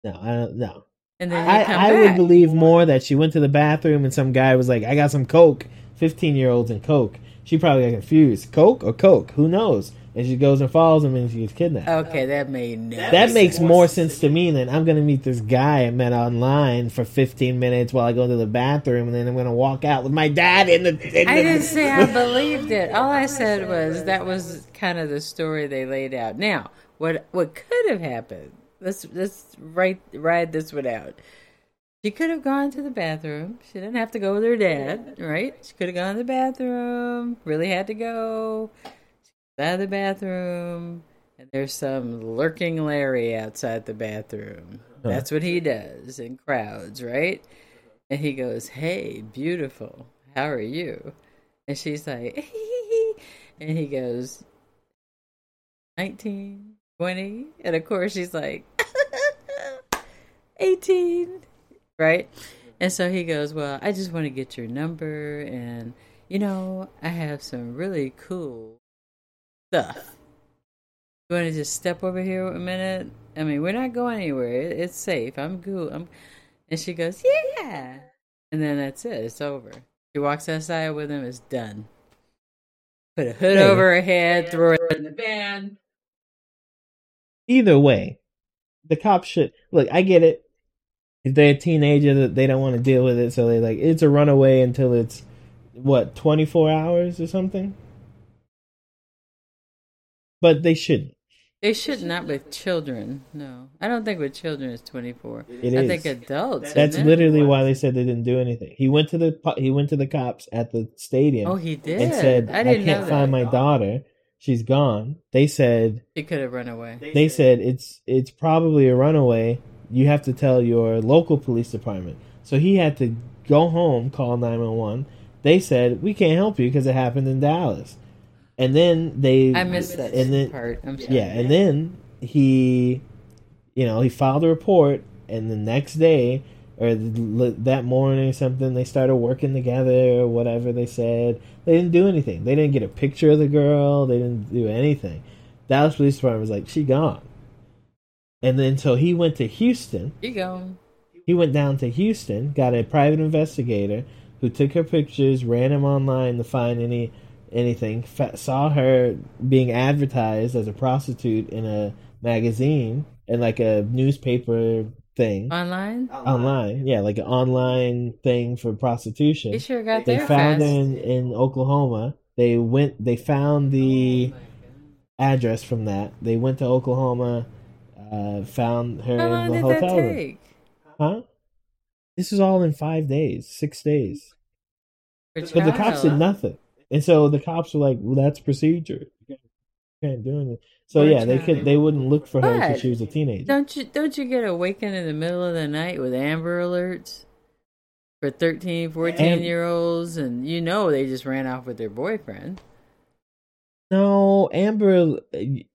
No, I don't, no. And then I, I would believe more that she went to the bathroom and some guy was like, "I got some Coke." fifteen year olds and Coke. She probably got confused. Coke or Coke? Who knows? and she goes and follows him and she gets kidnapped. Okay, that made no That, that makes more sense to me than I'm going to meet this guy I met online for fifteen minutes while I go to the bathroom and then I'm going to walk out with my dad in the... In I the... didn't say I believed it. All I said was that was kind of the story they laid out. Now, what what could have happened, let's, let's write, ride this one out. She could have gone to the bathroom. She didn't have to go with her dad, right? She could have gone to the bathroom, really had to go... out of the bathroom, and there's some lurking Larry outside the bathroom. Huh. That's what he does in crowds, right? And he goes, "Hey, beautiful, how are you?" And she's like, "Hee-hee-hee." And he goes, nineteen, twenty, and of course she's like, eighteen, right? And so he goes, "Well, I just want to get your number, and you know, I have some really cool stuff. You want to just step over here a minute? I mean, we're not going anywhere. It's safe. I'm good." I'm... And she goes, "Yeah." And then that's it. It's over. She walks outside with him. It's done. Put a hood yeah. over her head, throw her in the van. Either way, the cops should... Look, I get it. If they're a teenager, they don't want to deal with it. So they like, it's a runaway until it's, what, twenty-four hours or something? But they shouldn't. They should not with children. No, I don't think with children it's twenty-four. It I is. think adults. That's literally why they said they didn't do anything. He went to the he went to the cops at the stadium. Oh, he did. And said, I, didn't I can't know find my daughter. She's gone. They said she could have run away. They, they said it's it's probably a runaway. You have to tell your local police department. So he had to go home, call nine one one. They said, "We can't help you because it happened in Dallas." And then they... I missed that and then, part. I'm sorry. Yeah, and then he, you know, he filed a report, and the next day, or the, that morning or something, they started working together or whatever they said. They didn't do anything. They didn't get a picture of the girl. They didn't do anything. Dallas Police Department was like, "She gone." And then so he went to Houston. She gone. He went down to Houston, got a private investigator who took her pictures, ran him online to find any... anything, saw her being advertised as a prostitute in a magazine and like a newspaper thing. Online? Online, yeah, like an online thing for prostitution. They sure got there fast. They found her in, in Oklahoma. They went, they found the address from that. They went to Oklahoma, uh, found her in the hotel room. Huh? This was all in five days, six days. But the cops did nothing. And so the cops were like, "Well, that's procedure. You can't do anything." So yeah, they could they wouldn't look for her because she was a teenager. Don't you don't you get awakened in the middle of the night with Amber Alerts for thirteen, fourteen year olds, and you know they just ran off with their boyfriend? No, Amber. I,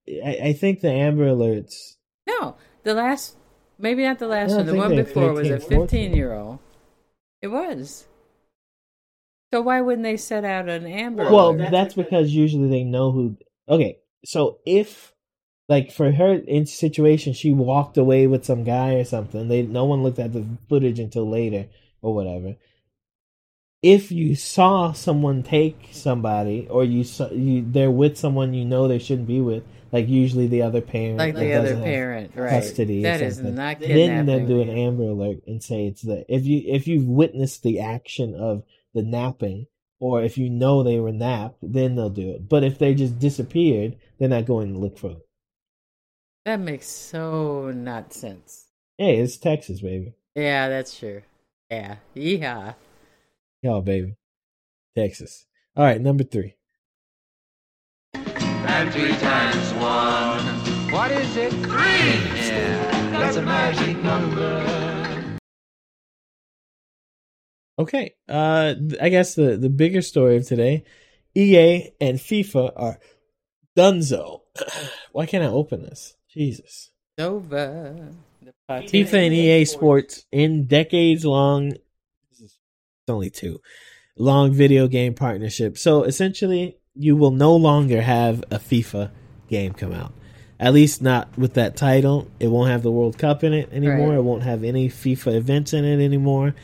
I think the Amber Alerts. No, the last, maybe not the last one. The one before was a fifteen year old. It was. So why wouldn't they set out an Amber Alert? Well, that's because usually they know who... Okay, so if, like, for her in situation, she walked away with some guy or something, they no one looked at the footage until later or whatever. If you saw someone take somebody, or you saw, you they're with someone you know they shouldn't be with, like usually the other parent, like the other parent, right? Custody. That is not kidnapping. Then they'll do an Amber Alert and say it's the if you if you've witnessed the action of the napping, or if you know they were napped, then they'll do it. But if they just disappeared, they're not going to look for them. That makes so not sense. Hey, it's Texas, baby. Yeah, that's true. Yeah. Yeehaw. Y'all, baby. Texas. All right, number three. And three times one. What is it? Three! Yeah, that's a magic number. Okay, uh, I guess the, the bigger story of today, E A and FIFA are donezo. Why can't I open this? Jesus. Over. The FIFA and E A Sports in decades-long, it's only two, long video game partnership. So essentially, you will no longer have a FIFA game come out. At least not with that title. It won't have the World Cup in it anymore. Right. It won't have any FIFA events in it anymore.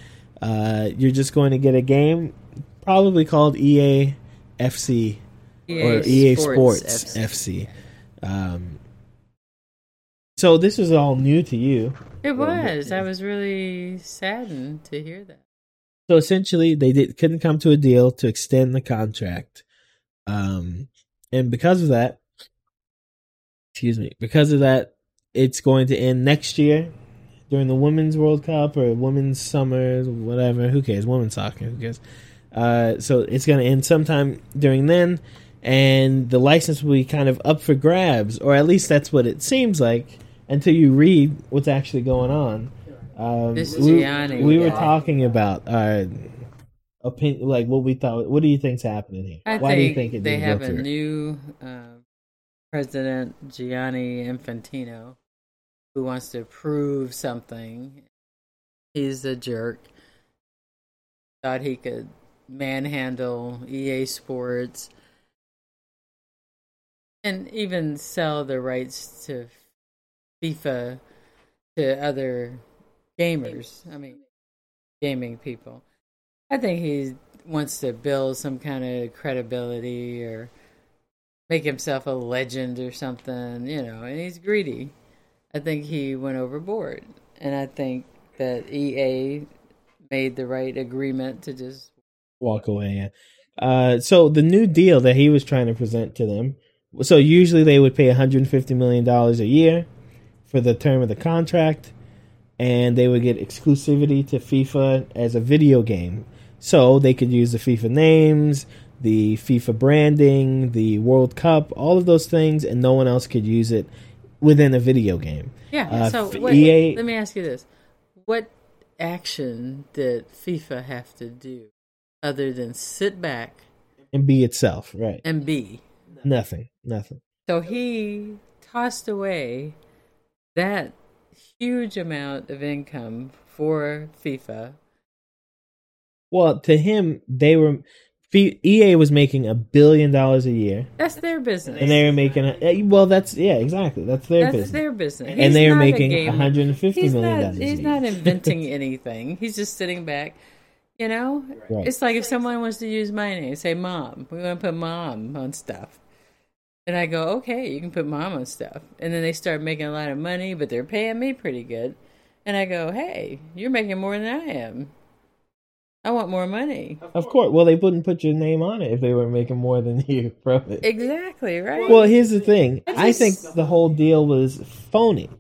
Uh, you're just going to get a game probably called E A F C or E A Sports F C. Um, so this is all new to you. It was. I was really saddened to hear that. So essentially, they did, couldn't come to a deal to extend the contract. Um, and because of that, excuse me, because of that, it's going to end next year during the Women's World Cup or Women's Summer, whatever. Who cares? Women's soccer. Who cares? Uh, so it's going to end sometime during then, and the license will be kind of up for grabs, or at least that's what it seems like until you read what's actually going on. Um, this is we, Gianni, we were talking about our opinion, like what we thought. What do you think's happening here? I Why do you think it they have a through? new uh, president, Gianni Infantino, who wants to prove something? He's a jerk. Thought he could manhandle E A Sports and even sell the rights to FIFA to other gamers. I mean, gaming people. I think he wants to build some kind of credibility or make himself a legend or something, you know, and he's greedy. I think he went overboard. And I think that E A made the right agreement to just walk away. Yeah. Uh, so the new deal that he was trying to present to them, so usually they would pay one hundred fifty million dollars a year for the term of the contract, and they would get exclusivity to FIFA as a video game. So they could use the FIFA names, the FIFA branding, the World Cup, all of those things, and no one else could use it within a video game. Yeah, uh, so wait, E A... let me ask you this. What action did FIFA have to do other than sit back... and be itself, right. And be. Nothing, nothing. So he tossed away that huge amount of income for FIFA. Well, to him, they were E A was making a billion dollars a year. That's their business, and they were making a, well. That's yeah, exactly. That's their that's business. That's their business, and he's they were making one hundred and fifty million dollars. He's not inventing anything. He's just sitting back. You know, right. It's like if someone wants to use my name, say "Mom," we want to put "Mom" on stuff. And I go, okay, you can put Mom on stuff. And then they start making a lot of money, but they're paying me pretty good. And I go, hey, you're making more than I am. I want more money. Of course. Well, they wouldn't put your name on it if they were making more than you from it. Exactly, right? Well, here's the thing. Just... I think the whole deal was phony.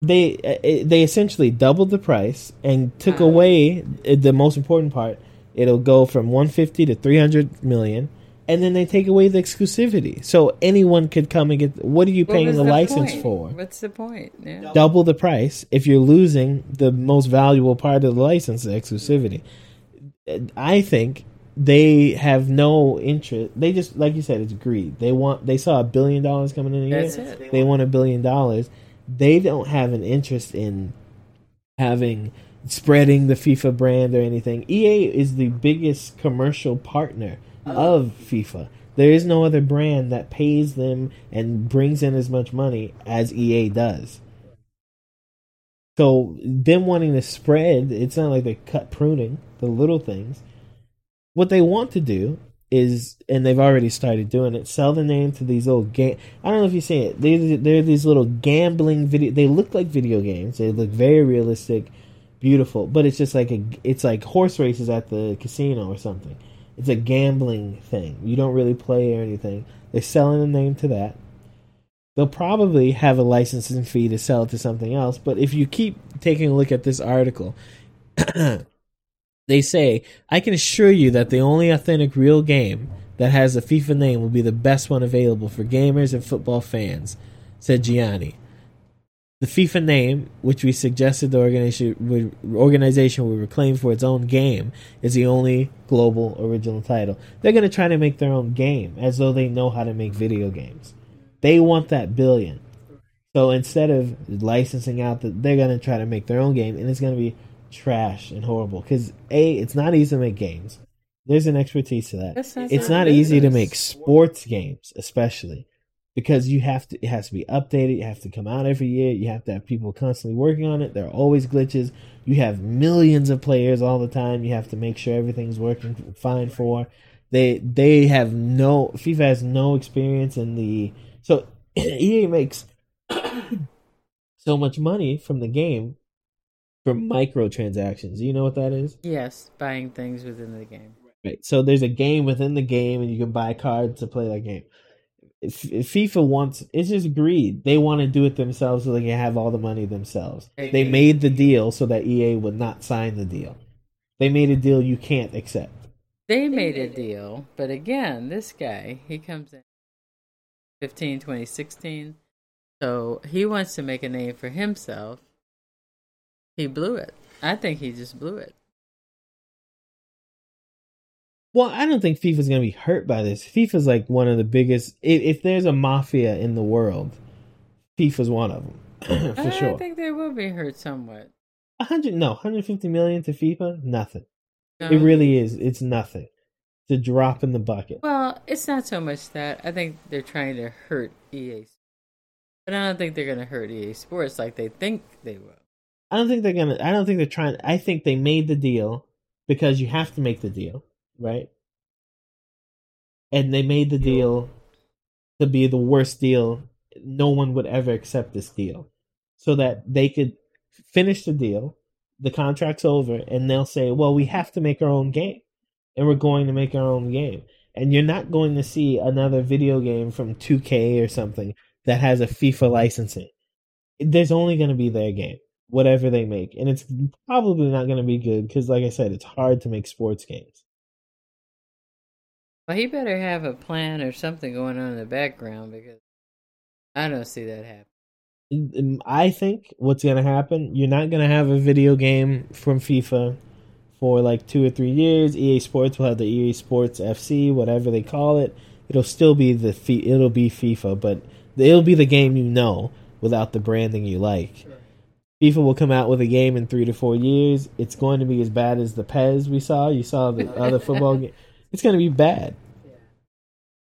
They uh, they essentially doubled the price and took uh, away the most important part. It'll go from one hundred fifty to three hundred million. And then they take away the exclusivity. So anyone could come and get... What are you paying the, the license point? for? What's the point? Yeah. Double the price if you're losing the most valuable part of the license, the exclusivity. I think they have no interest... They just, like you said, it's greed. They want. They saw a billion dollars coming in a year. That's it. They want a billion dollars. They don't have an interest in having... spreading the FIFA brand or anything. E A is the biggest commercial partner of FIFA. There is no other brand that pays them and brings in as much money as E A does. So them wanting to spread, it's not like they're cut pruning the little things. What they want to do is, and they've already started doing it, sell the name to these little game. I don't know if you see it. They they're these little gambling video. They look like video games. They look very realistic, beautiful. But it's just like a. It's like horse races at the casino or something. It's a gambling thing. You don't really play or anything. They're selling a name to that. They'll probably have a licensing fee to sell it to something else. But if you keep taking a look at this article, they say, I can assure you that the only authentic real game that has a FIFA name will be the best one available for gamers and football fans, said Gianni. The FIFA name, which we suggested the organization would, organization would reclaim for its own game, is the only global original title. They're going to try to make their own game, as though they know how to make video games. They want that billion. So instead of licensing out, the, they're going to try to make their own game, and it's going to be trash and horrible. Because, A, it's not easy to make games. There's an expertise to that. It's not business. easy to make sports games, especially. Because you have to, it has to be updated. You have to come out every year. You have to have people constantly working on it. There are always glitches. You have millions of players all the time. You have to make sure everything's working fine for. They they have no FIFA has no experience in the so E A makes so much money from the game from microtransactions. You know what that is? Yes, buying things within the game. Right. So there's a game within the game, and you can buy cards to play that game. If, if FIFA wants it's just greed. They want to do it themselves so they can have all the money themselves. Hey, they made the deal so that E A would not sign the deal. They made a deal you can't accept. They made a deal, but again, this guy, he comes in fifteen, twenty sixteen, so he wants to make a name for himself. He blew it. I think he just blew it. Well, I don't think FIFA's going to be hurt by this. FIFA's like one of the biggest... If, if there's a mafia in the world, FIFA's one of them, for I sure. I think they will be hurt somewhat. one hundred, no, one hundred fifty million dollars to FIFA? Nothing. Um, it really is. It's nothing. It's a drop in the bucket. Well, it's not so much that. I think they're trying to hurt E A. But I don't think they're going to hurt E A Sports like they think they will. I don't think they're going to... I don't think they're trying... I think they made the deal because you have to make the deal, right? And they made the deal to be the worst deal. No one would ever accept this deal. So that they could finish the deal. The contract's over, and they'll say, well, we have to make our own game, and we're going to make our own game. And you're not going to see another video game from two K or something that has a FIFA licensing. There's only going to be their game, whatever they make. And it's probably not going to be good because, like I said, it's hard to make sports games. Well, he better have a plan or something going on in the background because I don't see that happen. I think what's going to happen, you're not going to have a video game from FIFA for like two or three years. E A Sports will have the E A Sports F C, whatever they call it. It'll still be the it'll be FIFA, but it'll be the game you know without the branding you like. FIFA will come out with a game in three to four years. It's going to be as bad as the P E S we saw. You saw the other football game. It's going to be bad.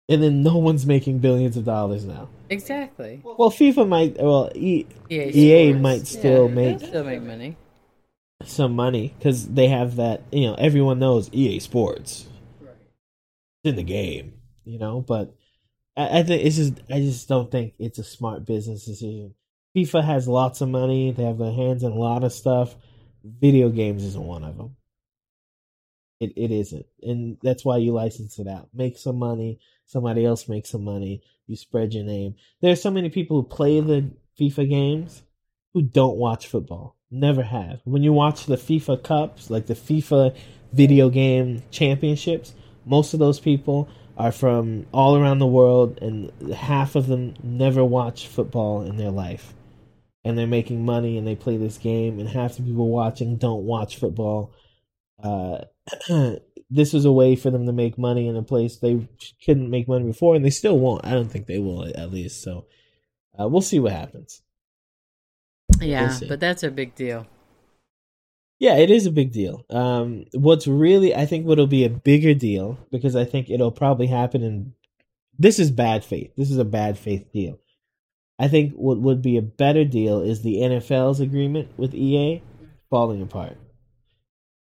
And then no one's making billions of dollars now. Exactly. Well, FIFA might, well, e, EA, EA might still yeah, make still make money, some money because they have that. You know, everyone knows E A Sports. Right. It's in the game, you know. But I, I think it's just, I just don't think it's a smart business decision. FIFA has lots of money; they have their hands in a lot of stuff. Video games isn't one of them. It it isn't, and that's why you license it out. Make some money. Somebody else makes some money. You spread your name. There's so many people who play the FIFA games who don't watch football. Never have. When you watch the FIFA Cups, like the FIFA video game championships, most of those people are from all around the world, and half of them never watch football in their life. And they're making money, and they play this game, and half the people watching don't watch football. Uh... This was a way for them to make money in a place they couldn't make money before, and they still won't. I don't think they will, at least. So uh, we'll see what happens. Yeah, but that's a big deal. Yeah, it is a big deal. Um, what's really, I think what'll be a bigger deal, because I think it'll probably happen in, this is bad faith. This is a bad faith deal. I think what would be a better deal is the N F L's agreement with E A falling apart.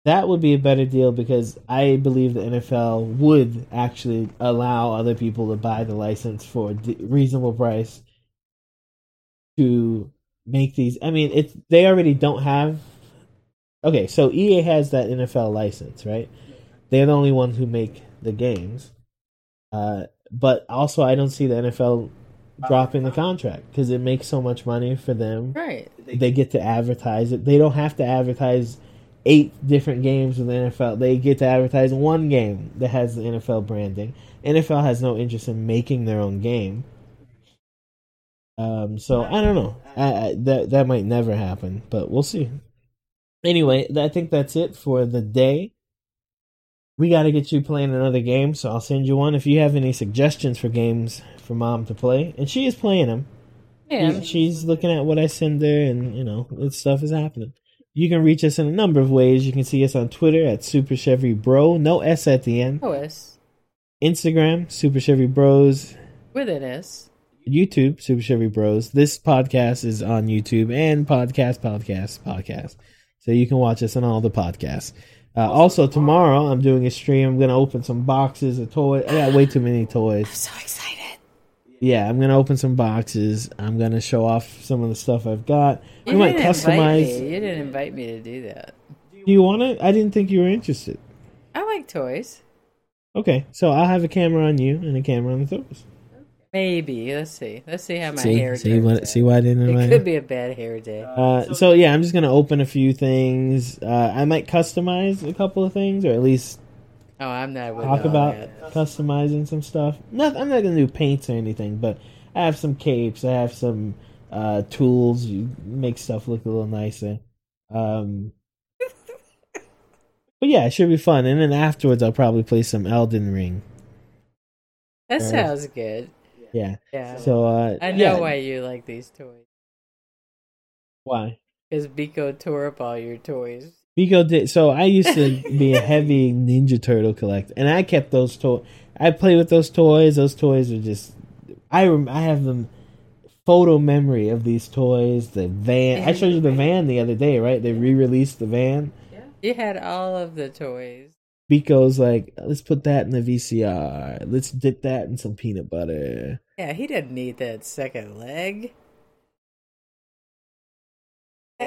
That would be a better deal because I believe the N F L would actually allow other people to buy the license for a reasonable price to make these. I mean, it's they already don't have. Okay, so E A has that N F L license, right? They're the only ones who make the games. Uh, but also, I don't see the N F L dropping the contract because it makes so much money for them. Right. They get to advertise it. They don't have to advertise eight different games with the N F L. They get to advertise one game that has the N F L branding. N F L has no interest in making their own game. Um, so, I don't know. I, I, that that might never happen, but we'll see. Anyway, I think that's it for the day. We got to get you playing another game, so I'll send you one. If you have any suggestions for games for Mom to play, and she is playing them. Yeah. She, she's looking at what I send her, and, you know, stuff is happening. You can reach us in a number of ways. You can see us on Twitter at Super Chevy Bro. No S at the end. No S. Instagram, Super Chevy Bros. With an S. YouTube, Super Chevy Bros. This podcast is on YouTube and podcast, podcast, podcast. So you can watch us on all the podcasts. Uh, also, tomorrow I'm doing a stream. I'm going to open some boxes of toys. I got way too many toys. I'm so excited. Yeah, I'm going to open some boxes. I'm going to show off some of the stuff I've got. You we might customize. You didn't invite me to do that. Do you want to? I didn't think you were interested. I like toys. Okay, so I'll have a camera on you and a camera on the toys. Maybe. Let's see. Let's see how my see, hair see turns what, out. See why I didn't invite It could be a bad hair day. Uh, so, yeah, I'm just going to open a few things. Uh, I might customize a couple of things, or at least oh, I'm not talk about that. Customizing some stuff. Not, I'm not going to do paints or anything, but I have some capes. I have some uh, tools. You make stuff look a little nicer. Um, but, yeah, it should be fun. And then afterwards, I'll probably play some Elden Ring. That or, sounds good. Yeah. yeah. So uh, I know yeah. why you like these toys. Why? Because Biko tore up all your toys. Biko did. So I used to be a heavy Ninja Turtle collector, and I kept those toys. I played with those toys. Those toys are just. I rem- I have them. Photo memory of these toys. The van. I showed you the van the other day, right? They re-released the van. Yeah. You had all of the toys. Biko's like, let's put that in the V C R. Let's dip that in some peanut butter. Yeah, he didn't need that second leg.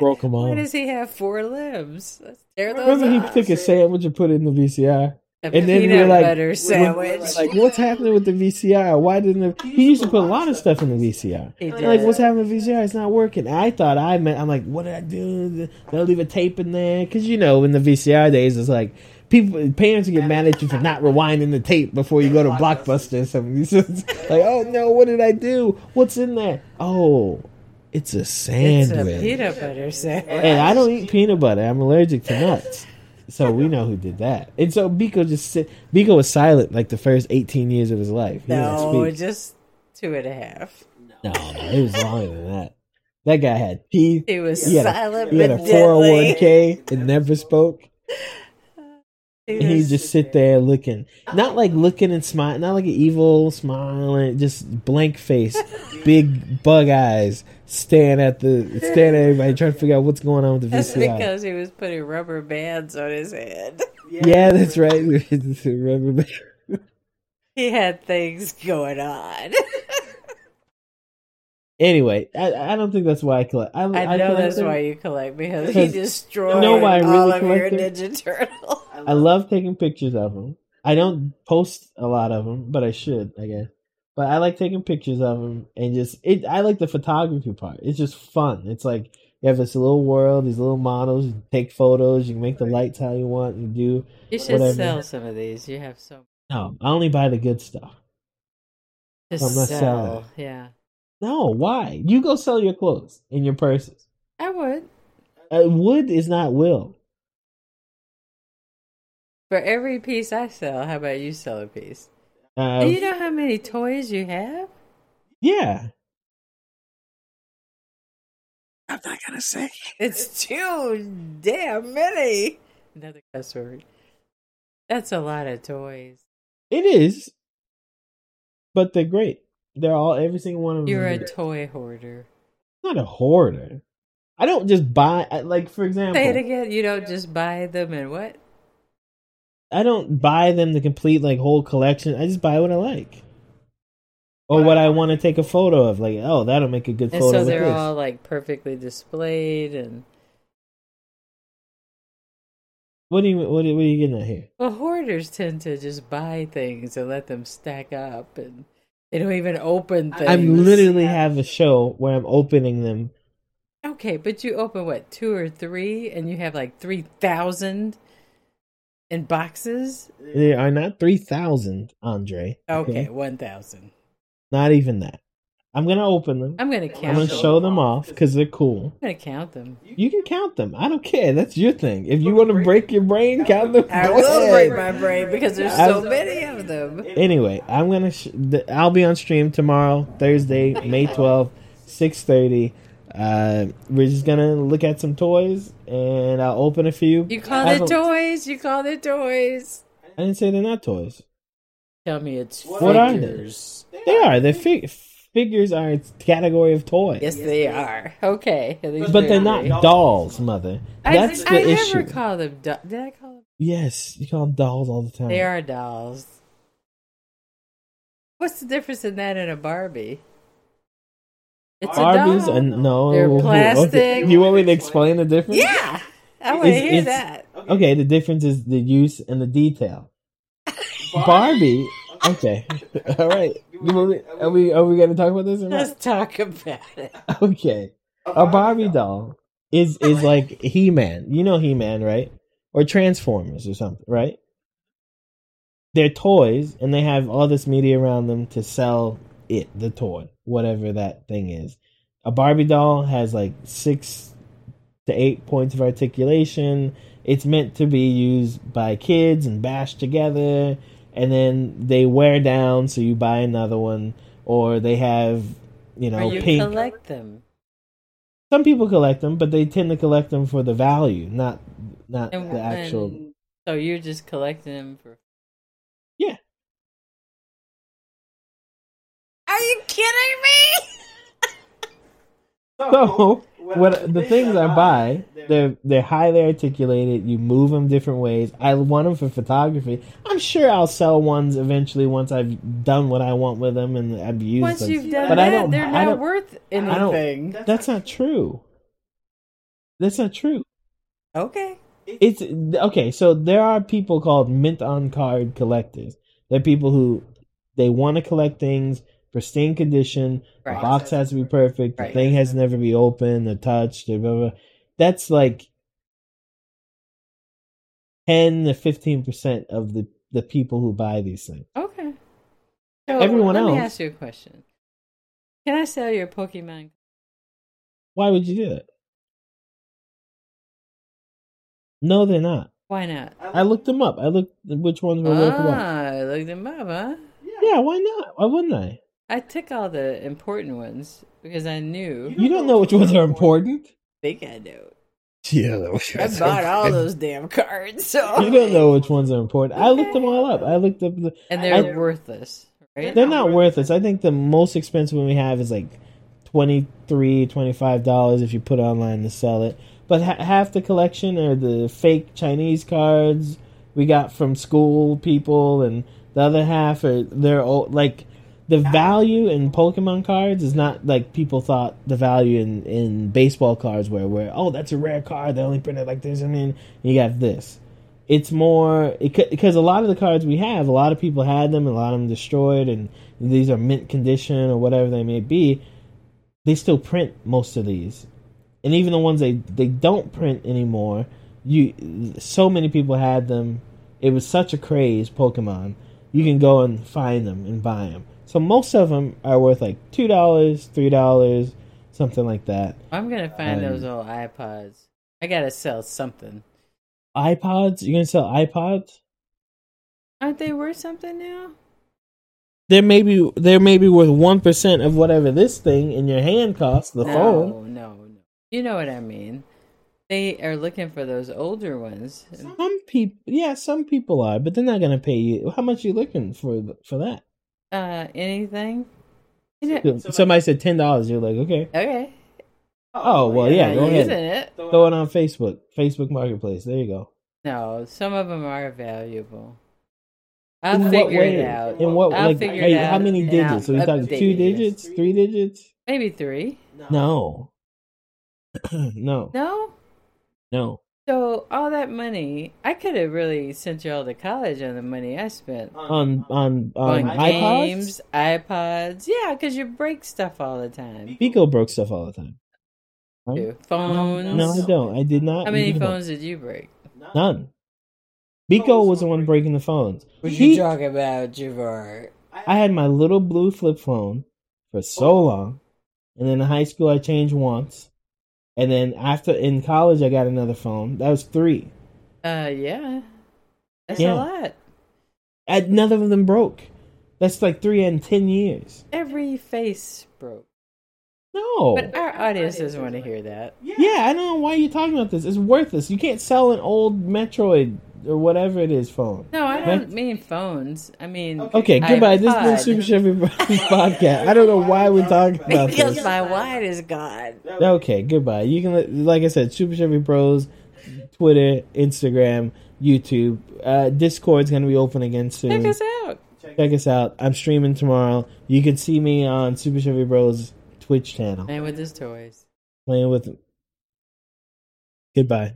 Broke him on. Why does he have four limbs? Let's tear those Remember off. He took a sandwich and put it in the V C R? A and peanut then we're like, butter sandwich. We're like, what's happening with the V C R? Why didn't it? He used to put a lot of stuff in the V C R. He did. Like, what's happening with the V C R? It's not working. I thought I meant, I'm like, what did I do? They'll leave a tape in there. Because, you know, in the V C R days, it's like, people, parents get mad at you for not rewinding the tape before you go to Blockbuster or something. Like, oh no, what did I do? What's in there? Oh, it's a sandwich. It's a peanut butter sandwich. And I don't eat peanut butter. I'm allergic to nuts. So we know who did that. And so Biko just sit. Biko was silent like the first eighteen years of his life. He no, just two and a half. No, no, it was longer than that. That guy had teeth. He was he silent. A, he had a four oh one k and never spoke. And he just sit there looking, not like looking and smiling, not like an evil smile, just blank face, big bug eyes, staring at the staring at everybody, trying to figure out what's going on with the V C R. That's because he was putting rubber bands on his head. Yeah, yeah that's right. Rubber band. He had things going on. Anyway, I, I don't think that's why I collect. I, I, I know that's them. Why you collect, because he destroyed no, really all of your them. Ninja Turtles. I love, I love taking pictures of them. I don't post a lot of them, but I should, I guess. But I like taking pictures of them, and just it. I like the photography part. It's just fun. It's like you have this little world, these little models. You take photos. You can make the lights how you want. You do. You should whatever. Sell some of these. You have some. No, I only buy the good stuff. Just I'm not sell. Selling. Yeah. No, why? You go sell your clothes and your purses. I would. Uh, would is not will. For every piece I sell, how about you sell a piece? Uh, Do you know how many toys you have? Yeah. I'm not going to say. It's too damn many. Another cuss word. That's a lot of toys. It is. But they're great. They're all, every single one of them. You're a toy hoarder. I'm not a hoarder. I don't just buy, like, for example. Say it again. You don't just buy them and what? I don't buy them to complete, like, whole collection. I just buy what I like. Or wow. What I want to take a photo of. Like, oh, that'll make a good and photo. So they're all, like, perfectly displayed and. What do you what are, what are you getting at here? Well, hoarders tend to just buy things and let them stack up and. They don't even open things. I literally have a show where I'm opening them. Okay, but you open, what, two or three? And you have like three thousand in boxes? There are not three thousand, Andre. Okay, okay? one thousand. Not even that. I'm going to open them. I'm going to count them. I'm going to show them off because they're cool. I'm going to count them. You can count them. I don't care. That's your thing. If you want to break your brain, count them. I will break my brain because there's so many of them. Anyway, I'm going to. Sh- I'll be on stream tomorrow, Thursday, May twelfth, six thirty. Uh, we're just going to look at some toys and I'll open a few. You call it toys? You call it toys? I didn't say they're not toys. Tell me it's what figures. What are they? They are. They're figures. Figures are its category of toys. Yes, they are. Okay. They but do. They're not dolls, dolls mother. That's I, the I issue. I never call them dolls. Did I call them? Yes, you call them dolls all the time. They are dolls. What's the difference in that and a Barbie? It's Barbies a doll. And no. They're plastic. Okay. You want me to explain the difference? Yeah. I want it's, to hear that. Okay. okay, the difference is the use and the detail. Barbie. Okay. All right. Are we are we going to talk about this? Or Let's not? talk about it. Okay. A Barbie doll is is like He-Man. You know He-Man, right? Or Transformers or something, right? They're toys, and they have all this media around them to sell it, the toy, whatever that thing is. A Barbie doll has like six to eight points of articulation. It's meant to be used by kids and bashed together. And then they wear down, so you buy another one. Or they have, you know, or you pink. Collect them. Some people collect them, but they tend to collect them for the value, not not and, the actual. And, so you're just collecting them for. Yeah. Are you kidding me? so what the things I buy, they're they're highly articulated. You move them different ways. I want them for photography. I'm sure I'll sell ones eventually once I've done what I want with them and I've used once them. Once you've done but that, I don't, they're I not don't, worth anything. That's, that's not true. That's not true. Okay. It's okay. So there are people called mint on card collectors. They're people who they want to collect things. Pristine condition, right. The box has to be perfect, right. The thing has to never be opened or touched, or blah, blah. That's like ten to fifteen percent of the, the people who buy these things. Okay. So everyone let else. Let me ask you a question. Can I sell your Pokemon? Why would you do that? No, they're not. Why not? I looked them up. I looked which ones were worth what. Ah, I looked them up, huh? Yeah, why not? Why wouldn't I? I took all the important ones because I knew. You don't know which ones are important? I think I do. Yeah, I bought all those damn cards. So you don't know which ones are important. I looked them all up. I looked up. The, and they're I, worthless, right? They're not worthless. I think the most expensive one we have is like twenty-three dollars, twenty-five dollars if you put online to sell it. But ha- half the collection are the fake Chinese cards we got from school people and. The other half are they're old, like the value in Pokemon cards is not like people thought the value in, in baseball cards were where oh that's a rare card they only printed like this I mean you got this it's more because it, a lot of the cards we have a lot of people had them and a lot of them destroyed and these are mint condition or whatever they may be they still print most of these and even the ones they, they don't print anymore you so many people had them it was such a craze Pokemon. You can go and find them and buy them. So most of them are worth like two dollars, three dollars, something like that. I'm going to find um, those old iPods. I got to sell something. iPods? You're going to sell iPods? Aren't they worth something now? They may be, they may be worth one percent of whatever this thing in your hand costs, the no, phone. No, no, no. You know what I mean. They are looking for those older ones. Some people, yeah, some people are, but they're not going to pay you. How much are you looking for for that? Uh, anything. You know, somebody, somebody said ten dollars. You're like, okay, okay. Oh, oh well, yeah. Go ahead. It. Throw it on Facebook, Facebook Marketplace. There you go. No, some of them are valuable. I'll in figure it out. In what? I'll like, figure it you, out. How many digits? Are we talking two digits, three, three digits? Maybe three. No. No. no. No. No. So all that money, I could have really sent you all to college on the money I spent on on, on, on iPods? Games, iPods. Yeah, because you break stuff all the time. Biko broke stuff all the time. Right? Phones. No, I don't. I did not. How many phones did you break? None. Biko was the one breaking the phones. What he, you talking about, Javard? I had my little blue flip phone for so long, and then in high school I changed once. And then after in college, I got another phone. That was three. Uh, yeah, that's yeah. a lot. And none of them broke. That's like three in ten years. Every face broke. No, but our audience doesn't want to hear that. Yeah. yeah, I don't know why you're talking about this. It's worthless. You can't sell an old Metroid or whatever it is phone. No, I I don't mean phones. I mean... Okay, okay goodbye. This is the Super Chevy podcast. I don't know why we're talking about because this. Because my wine is gone. Okay, goodbye. You can, like I said, Super Chevy Bros, Twitter, Instagram, YouTube. Uh, Discord's going to be open again soon. Check us out. Check us out. I'm streaming tomorrow. You can see me on Super Chevy Bros Twitch channel. Playing with his toys. Playing with... Goodbye.